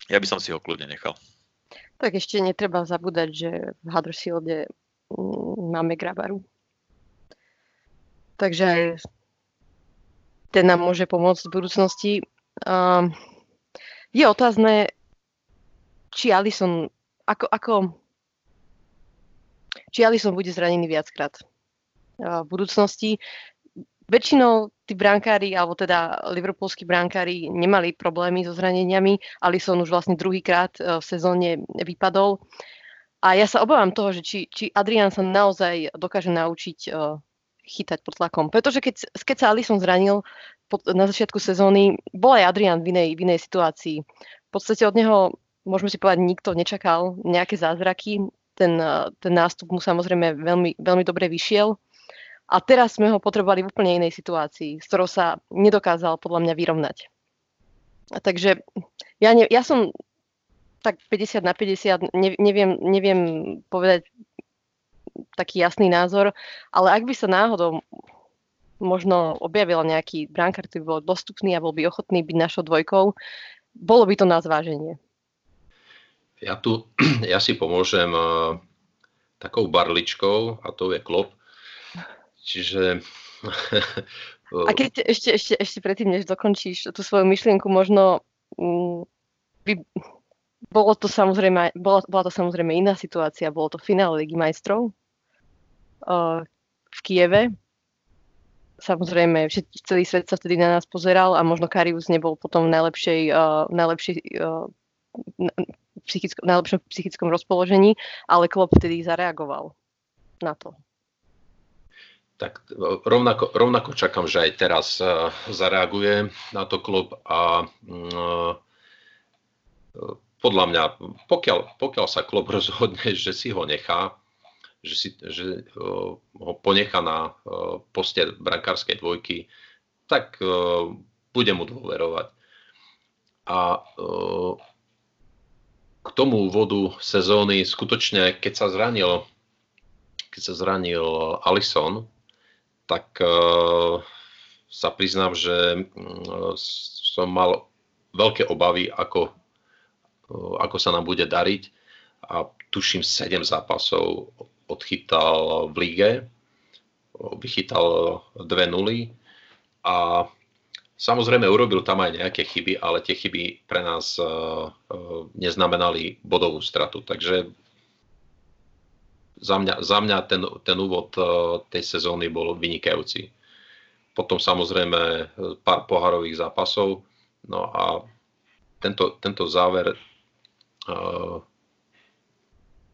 ja by som si ho kľudne nechal. Tak ešte netreba zabúdať, že v Huddersfielde máme Grabaru. Takže aj ten nám môže pomôcť v budúcnosti. Uh, je otázne, či Alisson, ako, ako, či Alisson bude zranený viackrát uh, v budúcnosti. Väčšinou tí brankári, alebo teda liverpoolskí brankári nemali problémy so zraneniami. Alisson už vlastne druhýkrát uh, v sezóne vypadol. A ja sa obávam toho, že či, či Adrian sa naozaj dokáže naučiť uh, chytať pod tlakom. Pretože keď, keď sa Alisson zranil pod, na začiatku sezóny, bol aj Adrian v inej, v inej situácii. V podstate od neho, môžeme si povedať, nikto nečakal nejaké zázraky. Ten, ten nástup mu samozrejme veľmi, veľmi dobre vyšiel. A teraz sme ho potrebovali v úplne inej situácii, s ktorou sa nedokázal podľa mňa vyrovnať. A takže ja, ne, ja som tak päťdesiat na päťdesiat, ne, neviem, neviem povedať taký jasný názor, ale ak by sa náhodou možno objavil nejaký brankár, ktorý by bol dostupný a bol by ochotný byť našou dvojkou, bolo by to na zváženie. Ja tu, ja si pomôžem uh, takou barličkou a to je Klopp. Čiže... a keď ešte, ešte, ešte predtým, než dokončíš tú svoju myšlienku, možno um, by... Bolo to samozrejme, bola, bola to samozrejme iná situácia, bolo to finále Ligy majstrov uh, v Kieve. Samozrejme, celý svet sa vtedy na nás pozeral a možno Karius nebol potom v najlepšej, uh, najlepšej, uh, psychicko, najlepšom psychickom rozpoložení, ale Klopp vtedy zareagoval na to. Tak rovnako, rovnako čakám, že aj teraz uh, zareaguje na to Klopp a... Uh, uh, Podľa mňa, pokiaľ, pokiaľ sa Klopp rozhodne, že si ho nechá, že, si, že uh, ho ponechá na uh, poste brankárskej dvojky, tak uh, bude mu dôverovať. A uh, k tomu úvodu sezóny skutočne, keď sa zranil, keď sa zranil Alisson, tak uh, sa priznám, že uh, som mal veľké obavy, ako ako sa nám bude dariť a tuším sedem zápasov odchytal v lige, vychytal dve nuly a samozrejme urobil tam aj nejaké chyby, ale tie chyby pre nás neznamenali bodovú stratu, takže za mňa, za mňa ten, ten úvod tej sezóny bol vynikajúci. Potom samozrejme pár pohárových zápasov, no a tento, tento záver,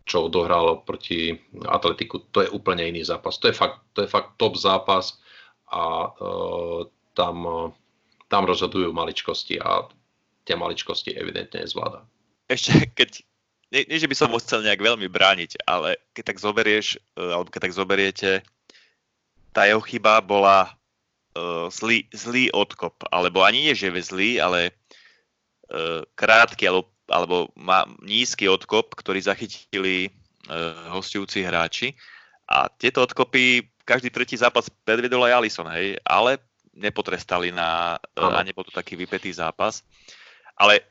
čo odohralo proti Atletiku, to je úplne iný zápas. To je fakt, to je fakt top zápas a uh, tam, uh, tam rozhodujú maličkosti a tie maličkosti evidentne nezvláda. Ešte keď, nie, nie že by som chcel nejak veľmi brániť, ale keď tak zoberieš, alebo keď tak zoberiete, tá jeho chyba bola uh, zlý, zlý odkop, alebo ani nie, že je zlý, ale uh, krátky, alebo alebo má nízky odkop, ktorý zachytili e, hostujúci hráči. A tieto odkopy každý tretí zápas predvedol aj Alisson, hej, ale nepotrestali na, e, a nebol to taký vypätý zápas. Ale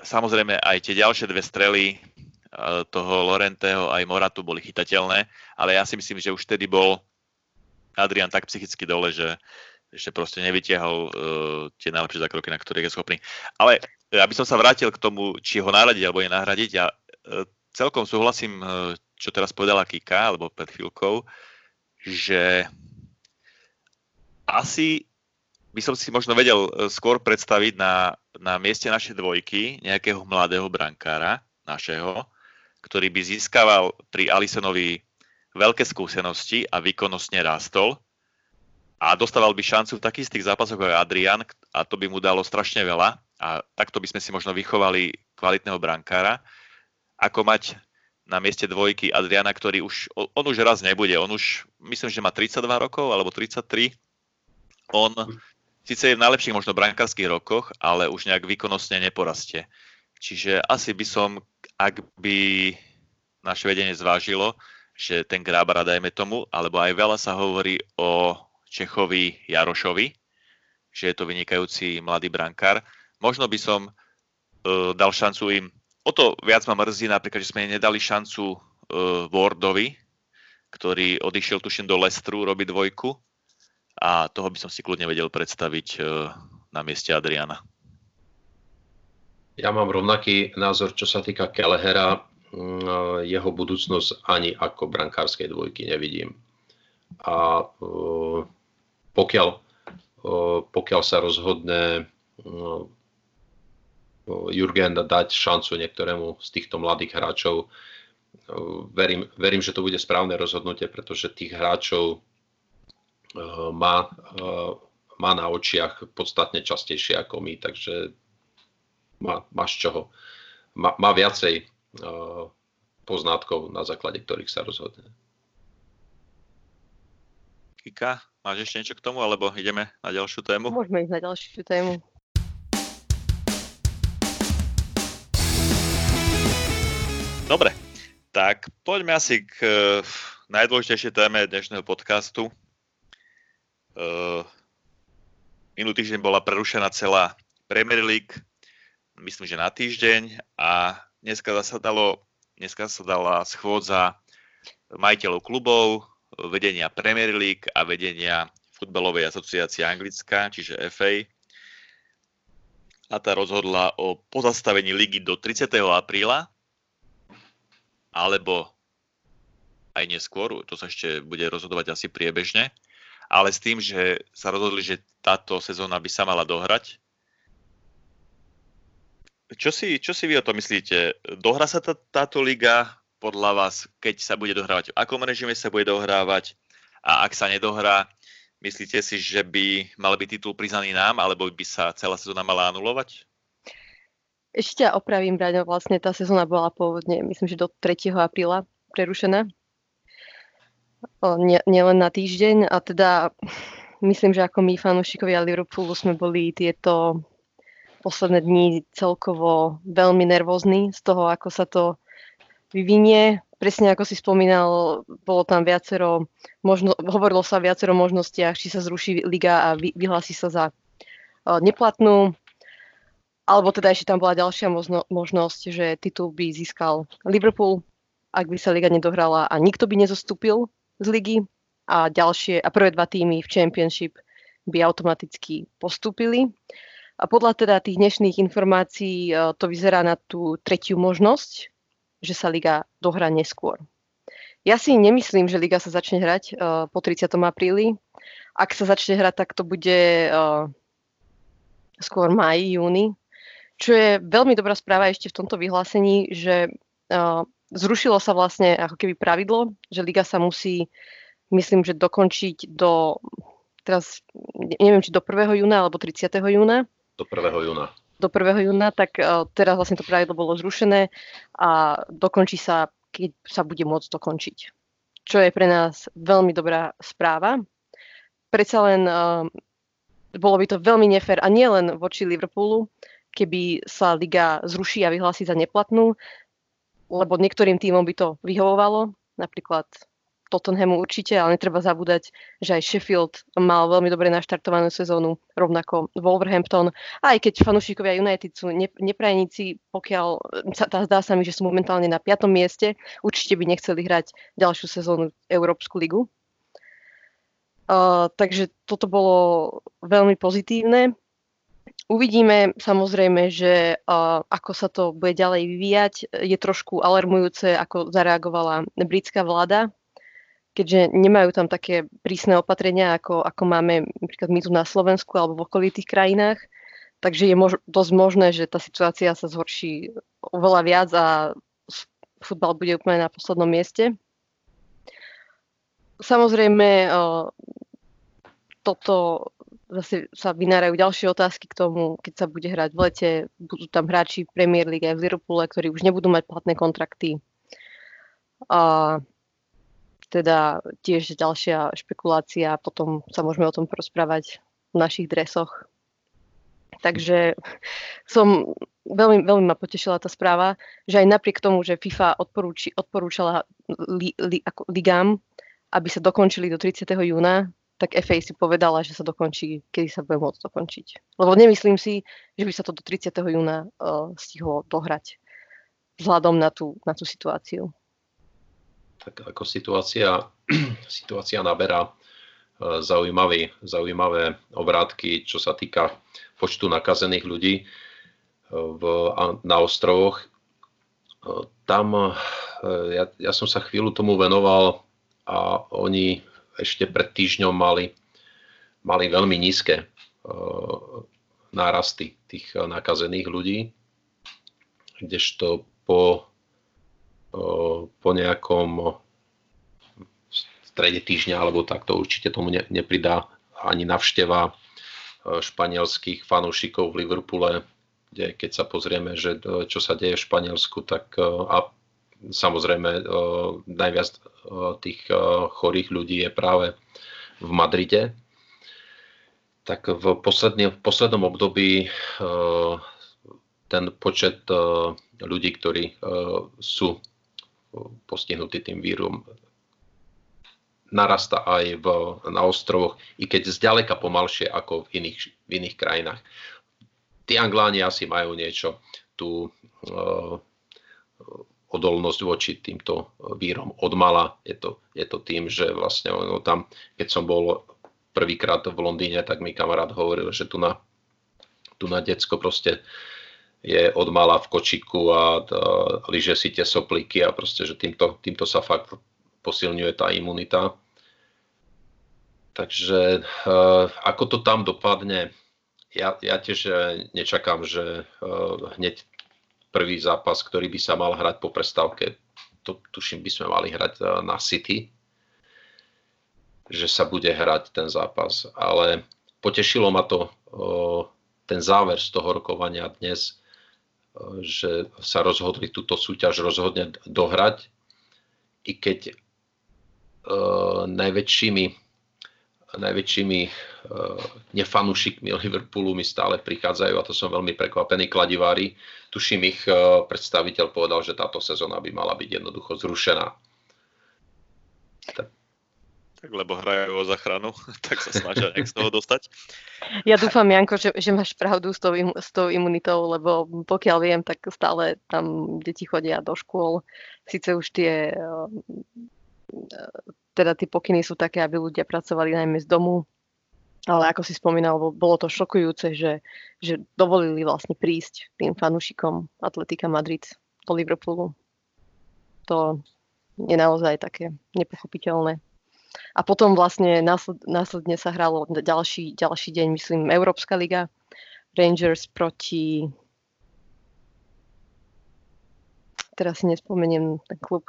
samozrejme aj tie ďalšie dve strely e, toho Lorenteho aj Moratu boli chytateľné, ale ja si myslím, že už vtedy bol Adrian tak psychicky dole, že ešte proste nevytiahol uh, tie najlepšie zákroky, na ktorých je schopný. Ale aby som sa vrátil k tomu, či ho nahradiť alebo nenahradiť, ja uh, celkom súhlasím, uh, čo teraz povedala Kika, alebo pred chvíľkou, že asi by som si možno vedel skôr predstaviť na na mieste našej dvojky nejakého mladého brankára našeho, ktorý by získaval pri Alissonovi veľké skúsenosti a výkonnostne rástol a dostával by šancu v takých tých zápasoch ako Adrian a to by mu dalo strašne veľa a takto by sme si možno vychovali kvalitného brankára, ako mať na mieste dvojky Adriana, ktorý už, on už raz nebude, on už, myslím, že má tridsaťdva rokov, alebo tridsaťtri, on síce je v najlepších možno brankárskych rokoch, ale už nejak výkonnostne neporastie. Čiže asi by som, ak by naše vedenie zvážilo, že ten Grábara, dajme tomu, alebo aj veľa sa hovorí o Čechovi Jarošovi, že je to vynikajúci mladý brankár. Možno by som e, dal šancu im, o to viac ma mrzí napríklad, že sme nedali šancu e, Wardovi, ktorý odišiel tuším do Lestru robiť dvojku a toho by som si kľudne vedel predstaviť e, na mieste Adriana. Ja mám rovnaký názor, čo sa týka Kelehera. Jeho budúcnosť ani ako brankárskej dvojky nevidím. A uh, pokiaľ, uh, pokiaľ sa rozhodne uh, Jurgen dať šancu niektorému z týchto mladých hráčov, uh, verím, verím, že to bude správne rozhodnutie, pretože tých hráčov uh, má, uh, má na očiach podstatne častejšie ako my, takže má, má z čoho. Má, má viacej poznátkov, na základe ktorých sa rozhodne. Kika, máš ešte niečo k tomu, alebo ideme na ďalšiu tému? Môžeme ísť na ďalšiu tému. Dobre, tak poďme asi k najdôležitejšej téme dnešného podcastu. Minulý týždeň bola prerušená celá Premier League, myslím, že na týždeň a Dneska sa, dalo, dneska sa dala schôdza majiteľov klubov, vedenia Premier League a vedenia futbalovej asociácie Anglická, čiže ef á. A tá rozhodla o pozastavení ligy do tridsiateho apríla, alebo aj neskôr, to sa ešte bude rozhodovať asi priebežne, ale s tým, že sa rozhodli, že táto sezóna by sa mala dohrať. Čo si, čo si vy o to myslíte? Dohrá sa tá, táto liga podľa vás, keď sa bude dohrávať? V akom režime sa bude dohrávať? A ak sa nedohrá, myslíte si, že by mal byť titul priznaný nám, alebo by sa celá sezóna mala anulovať? Ešte ťa opravím, Braňo, vlastne tá sezóna bola pôvodne, myslím, že do tretieho apríla prerušená. Nie, nie len na týždeň. A teda myslím, že ako my, fanúšikovia Liverpoolu, sme boli tieto posledné dni celkovo veľmi nervózny z toho, ako sa to vyvinie. Presne ako si spomínal, bolo tam viacero, možno, hovorilo sa o viacero možnostiach, či sa zruší liga a vy, vyhlási sa za uh, neplatnú. Alebo teda ešte tam bola ďalšia možno, možnosť, že titul by získal Liverpool, ak by sa liga nedohrala a nikto by nezostúpil z ligy. A, ďalšie, a prvé dva týmy v Championship by automaticky postúpili. A podľa teda tých dnešných informácií to vyzerá na tú tretiu možnosť, že sa liga dohrá neskôr. Ja si nemyslím, že liga sa začne hrať po tridsiatom apríli. Ak sa začne hrať, tak to bude skôr maj, júni. Čo je veľmi dobrá správa ešte v tomto vyhlásení, že zrušilo sa vlastne ako keby pravidlo, že liga sa musí, myslím, že dokončiť do, teraz neviem, či do prvého júna alebo tridsiateho júna. Do prvého júna. Do prvého júna, tak uh, teraz vlastne to pravidlo bolo zrušené a dokončí sa, keď sa bude môcť dokončiť. Čo je pre nás veľmi dobrá správa. Predsa len uh, bolo by to veľmi nefér a nie len voči Liverpoolu, keby sa liga zruší a vyhlási za neplatnú, lebo niektorým tímom by to vyhovovalo, napríklad Tottenhamu určite, ale netreba zabúdať, že aj Sheffield mal veľmi dobre naštartovanú sezónu, rovnako Wolverhampton. Aj keď fanúšikovia United sú neprajníci, pokiaľ zdá sa mi, že sú momentálne na piatom mieste, určite by nechceli hrať ďalšiu sezónu Európsku ligu. Uh, takže toto bolo veľmi pozitívne. Uvidíme samozrejme, že uh, ako sa to bude ďalej vyvíjať. Je trošku alarmujúce, ako zareagovala britská vláda, keďže nemajú tam také prísne opatrenia, ako, ako máme napríklad my tu na Slovensku alebo v okolitých krajinách, Takže je mož- dosť možné, že tá situácia sa zhorší oveľa viac a futbal bude úplne na poslednom mieste. Samozrejme, toto zase sa vynárajú ďalšie otázky k tomu, keď sa bude hrať v lete, budú tam hráči Premier League aj v Liverpoole, ktorí už nebudú mať platné kontrakty. A teda tiež ďalšia špekulácia, potom sa môžeme o tom porozprávať v našich dresoch. Takže som veľmi, veľmi ma potešila tá správa, že aj napriek tomu, že FIFA odporúči, odporúčala li, li, ako, ligám, aby sa dokončili do tridsiateho júna, tak ef á si povedala, že sa dokončí, kedy sa bude môcť dokončiť. Lebo nemyslím si, že by sa to do tridsiateho júna uh, stihlo dohrať vzhľadom na tú, na tú situáciu. Tak ako situácia, situácia naberá uh, zaujímavé, zaujímavé obrátky, čo sa týka počtu nakazených ľudí v, na ostrovoch. Uh, tam uh, ja, ja som sa chvíľu tomu venoval a oni ešte pred týždňom mali, mali veľmi nízke e, nárasty tých nakazených ľudí, kdežto po, e, po nejakom strede týždňa, alebo takto určite tomu ne, nepridá ani navšteva španielských fanúšikov v Liverpoole, kde keď sa pozrieme, že, čo sa deje v Španielsku, tak a samozrejme, najviac tých chorých ľudí je práve v Madride. Tak v, v poslednom období ten počet ľudí, ktorí sú postihnutí tým vírusom, narasta aj v, na ostrovoch, i keď zďaleka pomalšie ako v iných, v iných krajinách. Tí Angláni asi majú niečo tu odolnosť voči týmto vírom odmala. Je to, je to tým, že vlastne no tam, keď som bol prvýkrát v Londýne, tak mi kamarát hovoril, že tu na, tu na decko proste je odmala v kočiku a, a lyže si tie soplíky a proste, že týmto, týmto sa fakt posilňuje tá imunita. Takže e, ako to tam dopadne, ja, ja tiež nečakám, že e, hneď prvý zápas, ktorý by sa mal hrať po prestávke, to tuším, by sme mali hrať na City, že sa bude hrať ten zápas. Ale potešilo ma to, ten záver z toho rokovania dnes, že sa rozhodli túto súťaž rozhodne dohrať, i keď najväčšími, najväčšími nefanúšikmi Liverpoolu mi stále prichádzajú, a to som veľmi prekvapený, kladivári. Tuším, ich predstaviteľ povedal, že táto sezóna by mala byť jednoducho zrušená. Tak, tak lebo hrajú o záchranu, tak sa snažia nejak z toho dostať. Ja dúfam, Janko, že, že máš pravdu s tou, im, s tou imunitou, lebo pokiaľ viem, tak stále tam deti chodia do škôl. Sice už tie... teda tie pokyny sú také, aby ľudia pracovali najmä z domu, ale ako si spomínal, bolo to šokujúce, že, že dovolili vlastne prísť tým fanúšikom Atletica Madrid do Liverpoolu. To je naozaj také nepochopiteľné. A potom vlastne násled, následne sa hralo ďalší, ďalší deň, myslím, Európska liga, Rangers proti... Teraz si nespomeniem ten klub.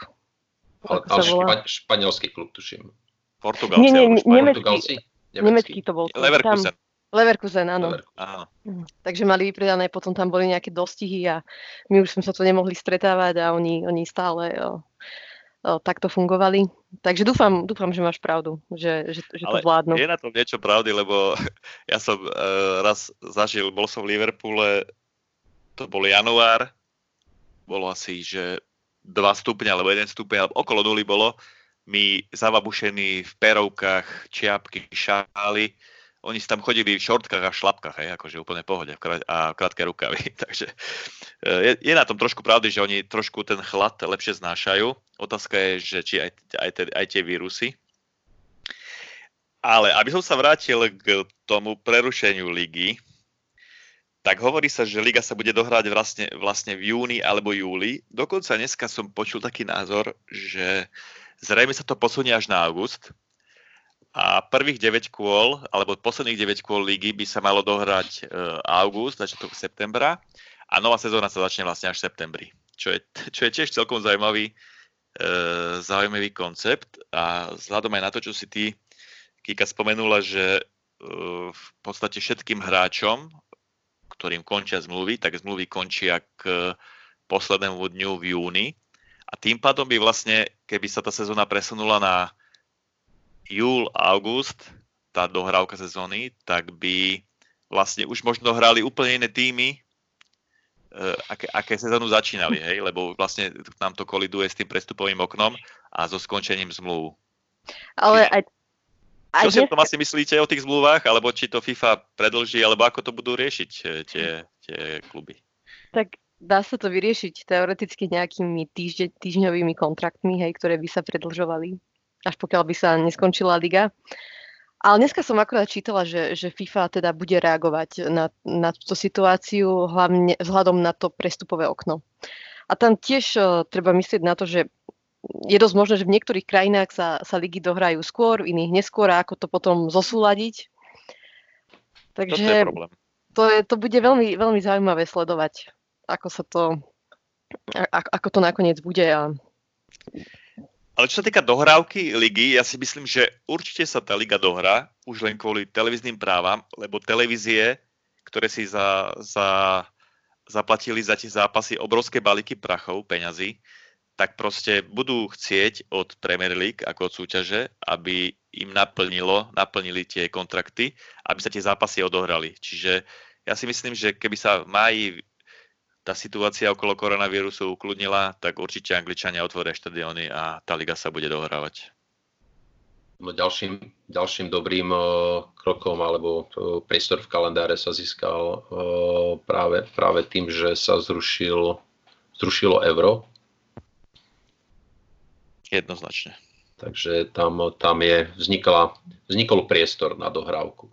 Ale, ale špa, španielský klub, tuším. Portugalci. Nie, nie, nemecký, nemecký to bol. Leverkusen. Leverkusen, áno. Leverkusen. Takže mali vypredané, potom tam boli nejaké dostihy a my už sme sa to nemohli stretávať a oni, oni stále o, o, takto fungovali. Takže dúfam, dúfam, že máš pravdu, že, že, že to vládnu. Ale je na tom niečo pravdy, lebo ja som e, raz zažil, bol som v Liverpoole, to bol január, bolo asi, že dva stupňa, alebo jeden stupeň, alebo okolo nuly bolo, my zavabušení v perovkách, čiapky, šály, oni si tam chodili v šortkách a šlapkách, hej, akože úplne pohode, a krátke rukavy, takže je, je na tom trošku pravdy, že oni trošku ten chlad lepšie znášajú, otázka je, že či aj, aj, te, aj tie vírusy. Ale aby som sa vrátil k tomu prerušeniu ligy, tak hovorí sa, že liga sa bude dohrať vlastne, vlastne v júni alebo júli. Dokonca dneska som počul taký názor, že zrejme sa to posunie až na august. A prvých deväť kôl, alebo posledných deväť kôl ligy by sa malo dohrať e, august, začiatok septembra. A nová sezóna sa začne vlastne až v septembri, čo je, čo je tiež celkom zaujímavý, e, zaujímavý koncept. A vzhľadom aj na to, čo si ty, Kika, spomenula, že e, v podstate všetkým hráčom, ktorým končia zmluvy, tak zmluvy končia k poslednému dňu v júni. A tým pádom by vlastne, keby sa tá sezóna presunula na júl, august, tá dohrávka sezóny, tak by vlastne už možno hrali úplne iné týmy, aké, aké sezónu začínali, hej? Lebo vlastne nám to koliduje s tým prestupovým oknom a so skončením zmluv. Ale aj, aj čo si dnes... o tom asi myslíte o tých zmluvách, alebo či to FIFA predĺží, alebo ako to budú riešiť tie, tie kluby? Tak dá sa to vyriešiť teoreticky nejakými týžde, týždňovými kontraktmi, hej, ktoré by sa predĺžovali, až pokiaľ by sa neskončila liga. Ale dneska som akorát čítala, že, že FIFA teda bude reagovať na, na túto situáciu, hlavne vzhľadom na to prestupové okno. A tam tiež uh, treba myslieť na to, že je dosť možné, že v niektorých krajinách sa, sa ligy dohrajú skôr, v iných neskôr, a ako to potom zosúladiť. Takže to je problém. To, je, to bude veľmi, veľmi zaujímavé sledovať, ako sa to, a, ako to nakoniec bude. A... Ale čo sa týka dohrávky ligy, ja si myslím, že určite sa tá liga dohrá, už len kvôli televíznym právam, lebo televízie, ktoré si za, za, zaplatili za tie zápasy obrovské balíky prachov, peňazí, tak proste budú chcieť od Premier League, ako od súťaže, aby im naplnilo, naplnili tie kontrakty, aby sa tie zápasy odohrali. Čiže ja si myslím, že keby sa v máji tá situácia okolo koronavírusu ukludnila, tak určite Angličania otvoria štadióny a tá liga sa bude dohrávať. No ďalším, ďalším dobrým uh, krokom alebo uh, priestor v kalendáre sa získal uh, práve, práve tým, že sa zrušil, zrušilo Euro. Jednoznačne. Takže tam, tam je, vznikla, vznikol priestor na dohrávku.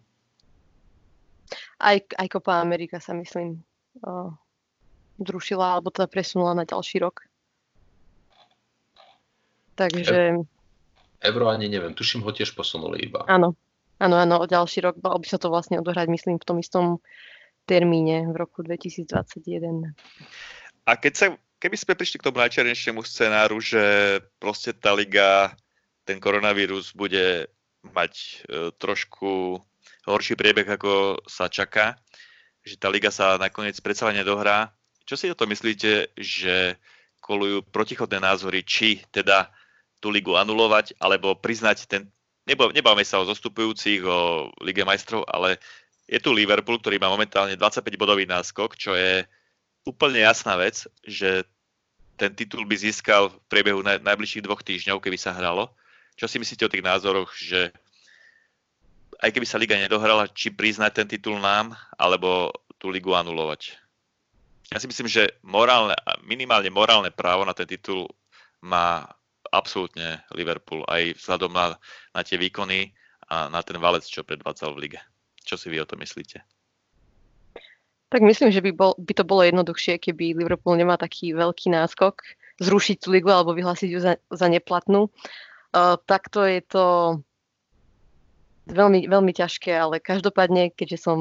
Aj, aj Copa America sa myslím... Uh... zrušila, alebo teda presunula na ďalší rok. Takže... Euro ani neviem, tuším, ho tiež posunuli iba. Áno, áno, áno, o ďalší rok, by sa to vlastne odohrať, myslím, v tom istom termíne v roku dvetisícdvadsaťjeden. A keď sa, keby sme prišli k tomu najčernejšiemu scenáru, že proste tá liga, ten koronavírus bude mať e, trošku horší priebeh, ako sa čaká, že tá liga sa nakoniec predsa len nedohrá. Čo si o to myslíte, že kolujú protichodné názory, či teda tú ligu anulovať, alebo priznať ten... Nebavme sa o zostupujúcich, o Lige majstrov, ale je tu Liverpool, ktorý má momentálne dvadsaťpäť bodový náskok, čo je úplne jasná vec, že ten titul by získal v priebehu najbližších dvoch týždňov, keby sa hralo. Čo si myslíte o tých názoroch, že aj keby sa liga nedohrala, či priznať ten titul nám, alebo tú ligu anulovať? Ja si myslím, že morálne, minimálne morálne právo na ten titul má absolútne Liverpool, aj vzhľadom na, na tie výkony a na ten valec, čo predvádzal v lige. Čo si vy o to myslíte? Tak myslím, že by, bol, by to bolo jednoduchšie, keby Liverpool nemal taký veľký náskok, zrušiť tú ligu alebo vyhlásiť ju za, za neplatnú. Uh, takto je to veľmi, veľmi ťažké, ale každopádne, keďže som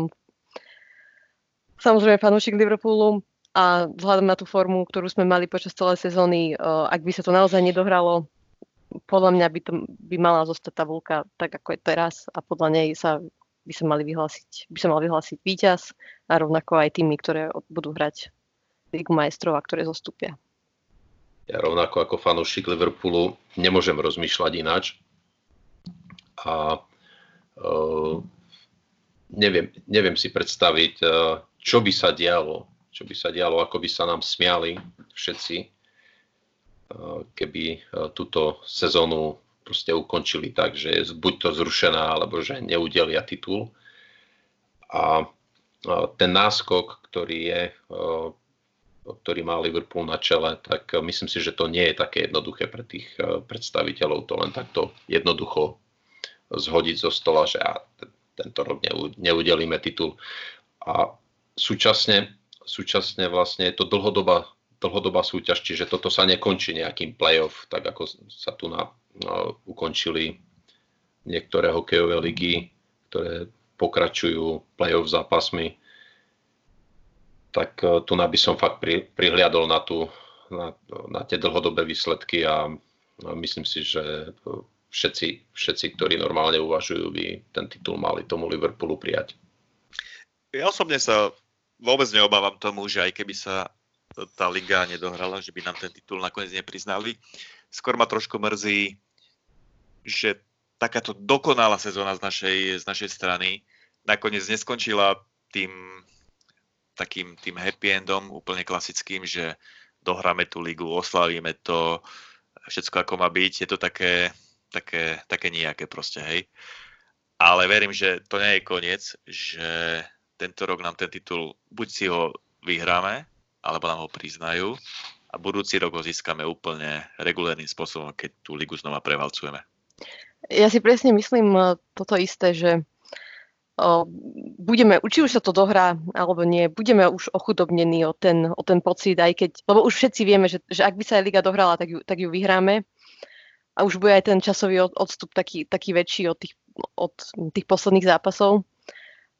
samozrejme fanúšik Liverpoolu, a vzhľadom na tú formu, ktorú sme mali počas celej sezóny, ak by sa to naozaj nedohralo, podľa mňa by, to, by mala zostať tabuľka tak, ako je teraz, a podľa nej sa by sa mali vyhlásiť, by sa mal vyhlásiť víťaz a rovnako aj týmy, ktoré budú hrať Ligu majstrov a ktoré zostúpia. Ja rovnako ako fanúšik Liverpoolu nemôžem rozmýšľať ináč. A uh, neviem, neviem si predstaviť, uh, čo by sa dialo. Čo by sa dialo, ako by sa nám smiali všetci, keby túto sezónu proste ukončili tak, že je buď to zrušená, alebo že neudelia titul. A ten náskok, ktorý je, ktorý má Liverpool na čele, tak myslím si, že to nie je také jednoduché pre tých predstaviteľov to len takto jednoducho zhodiť zo stola, že a tento rok neudelíme titul. A súčasne Súčasne vlastne je to dlhodobá, dlhodobá súťaž, čiže toto sa nekončí nejakým play-off, tak ako sa tu na, uh, ukončili niektoré hokejové ligy, ktoré pokračujú play-off zápasmi, tak tu by som fakt prihliadol na, tú, na, na tie dlhodobé výsledky a myslím si, že všetci, všetci, ktorí normálne uvažujú, by ten titul mali tomu Liverpoolu prijať. Ja osobne sa vôbec neobávam tomu, že aj keby sa tá liga nedohrala, že by nám ten titul nakoniec nepriznali. Skôr ma trošku mrzí, že takáto dokonalá sezóna z našej, z našej strany nakoniec neskončila tým takým tým happy endom, úplne klasickým, že dohráme tú ligu, oslavíme to, všetko ako má byť. Je to také, také, také nejaké proste, hej. Ale verím, že to nie je koniec, že tento rok nám ten titul, buď si ho vyhráme, alebo nám ho priznajú a budúci rok ho získame úplne regulérnym spôsobom, keď tú ligu znova prevalcujeme. Ja si presne myslím toto isté, že budeme, či už sa to dohrá alebo nie, budeme už ochudobnení o ten, o ten pocit, aj keď, lebo už všetci vieme, že, že ak by sa aj liga dohrala, tak ju, tak ju vyhráme a už bude aj ten časový odstup taký, taký väčší od tých, od tých posledných zápasov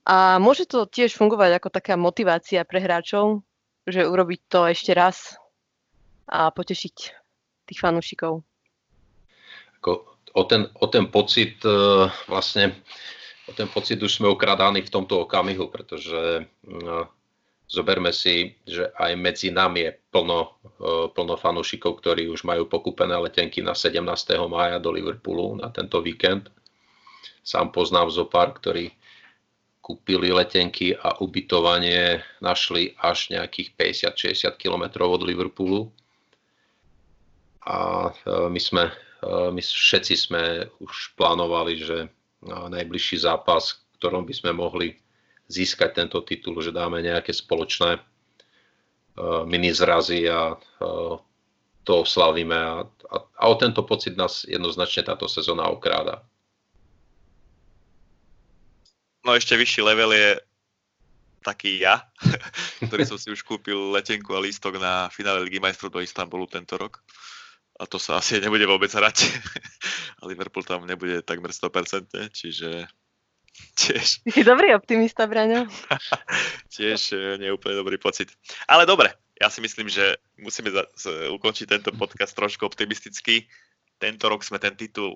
a môže to tiež fungovať ako taká motivácia pre hráčov, že urobiť to ešte raz a potešiť tých fanúšikov. O ten, o ten pocit vlastne O ten pocit už sme okradáni v tomto okamihu, pretože no, zoberme si, že aj medzi nami je plno, uh, plno fanúšikov, ktorí už majú pokúpené letenky na sedemnásteho mája do Liverpoolu na tento víkend. Sám poznám zo pár, ktorí kúpili letenky a ubytovanie našli až nejakých päťdesiat šesťdesiat kilometrov od Liverpoolu. A uh, my sme, uh, my všetci sme už plánovali, že najbližší zápas, v ktorom by sme mohli získať tento titul, že dáme nejaké spoločné minizrazy a to oslavíme. A, a, a o tento pocit nás jednoznačne táto sezóna okráda. No ešte vyšší level je taký ja, ktorý som si už kúpil letenku a lístok na finále Ligy majstrov do Istanbulu tento rok. A to sa asi nebude vôbec hrať. A Liverpool tam nebude takmer sto percent, čiže tiež... Ty si dobrý optimista, Braňo. Tiež nie úplne dobrý pocit. Ale dobre, ja si myslím, že musíme za- z- ukončiť tento podcast trošku optimisticky. Tento rok sme ten titul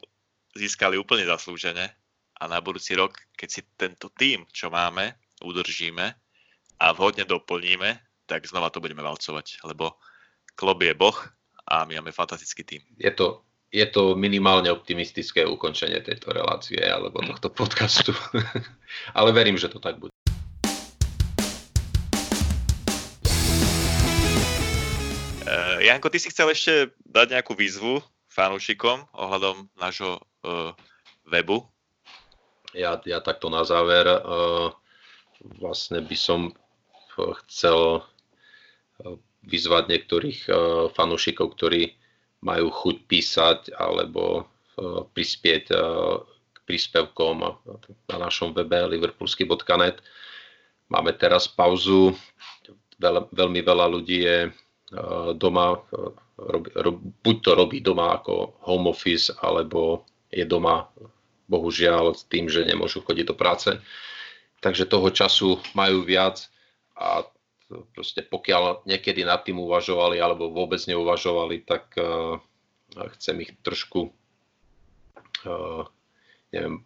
získali úplne zaslúžene a na budúci rok, keď si tento tím, čo máme, udržíme a vhodne doplníme, tak znova to budeme valcovať, lebo Klopp je boh, a my máme fantastický tým. Je to, je to minimálne optimistické ukončenie tejto relácie alebo tohto podcastu. Ale verím, že to tak bude. Uh, Janko, ty si chcel ešte dať nejakú výzvu fanúšikom ohľadom nášho uh, webu? Ja, ja takto na záver uh, vlastne by som chcel uh, vyzvať niektorých uh, fanúšikov, ktorí majú chuť písať alebo uh, prispieť uh, k príspevkom na našom webe Liverplusky bodka net. Máme teraz pauzu. Veľ, veľmi veľa ľudí je uh, doma, rob, rob, buď to robí doma ako home office, alebo je doma bohužiaľ s tým, že nemôžu chodiť do práce. Takže toho času majú viac a proste pokiaľ niekedy nad tým uvažovali alebo vôbec neuvažovali, tak uh, chcem ich trošku uh, neviem,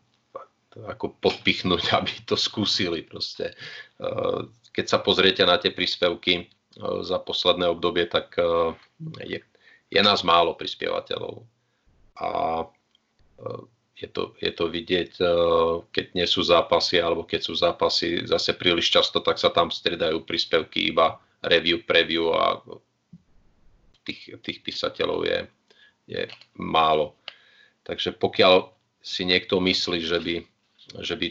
ako podpichnúť, aby to skúsili proste. Uh, keď sa pozriete na tie príspevky uh, za posledné obdobie, tak uh, je, je nás málo prispievateľov. A uh, je, to, je to vidieť, uh, keď nie sú zápasy, alebo keď sú zápasy zase príliš často, tak sa tam striedajú príspevky iba review, preview a tých, tých písateľov je, je málo. Takže pokiaľ si niekto myslí, že by, že by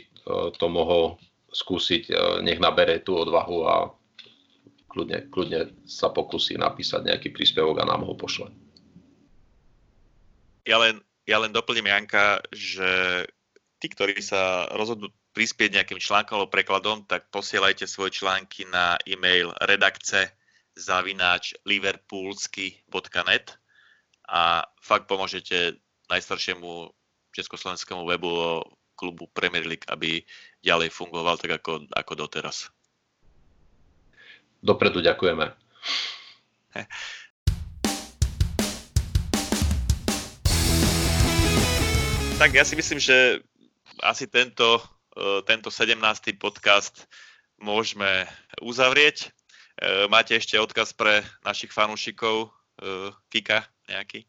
to mohol skúsiť, nech nabere tú odvahu a kľudne, kľudne sa pokusí napísať nejaký príspevok a nám ho pošle. Ja len Ja len doplním, Janka, že tí, ktorí sa rozhodnú prispieť nejakým článkom alebo prekladom, tak posielajte svoje články na e-mail redakce zavináč liverpoolsky bodka net a fakt pomôžete najstaršiemu československému webu klubu Premier League, aby ďalej fungoval tak ako, ako doteraz. Dopredu ďakujeme. Tak ja si myslím, že asi tento, tento sedemnásty podcast môžeme uzavrieť. Máte ešte odkaz pre našich fanúšikov? Kika nejaký?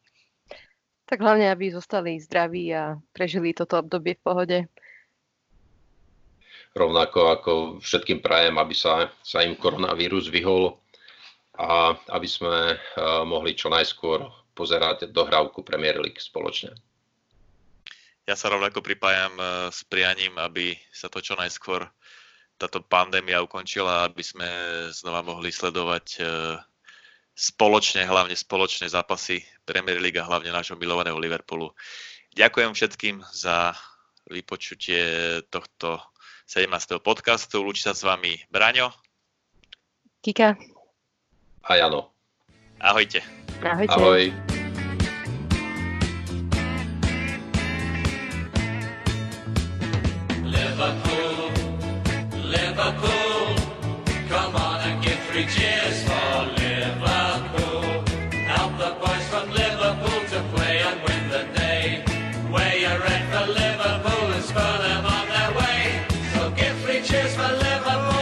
Tak hlavne, aby zostali zdraví a prežili toto obdobie v pohode. Rovnako ako všetkým prajem, aby sa, sa im koronavírus vyhol a aby sme mohli čo najskôr pozerať dohrávku Premier League spoločne. Ja sa rovnako pripájam s prianím, aby sa to čo najskôr táto pandémia ukončila, aby sme znova mohli sledovať spoločne, hlavne spoločné zápasy Premier League a hlavne nášho milovaného Liverpoolu. Ďakujem všetkým za vypočutie tohto sedemnásteho podcastu. Lúči sa s vami Braňo. Kika. A Jano. Ahojte. Ahojte. Ahoj. Liverpool is for them on their way, so give three cheers for Liverpool.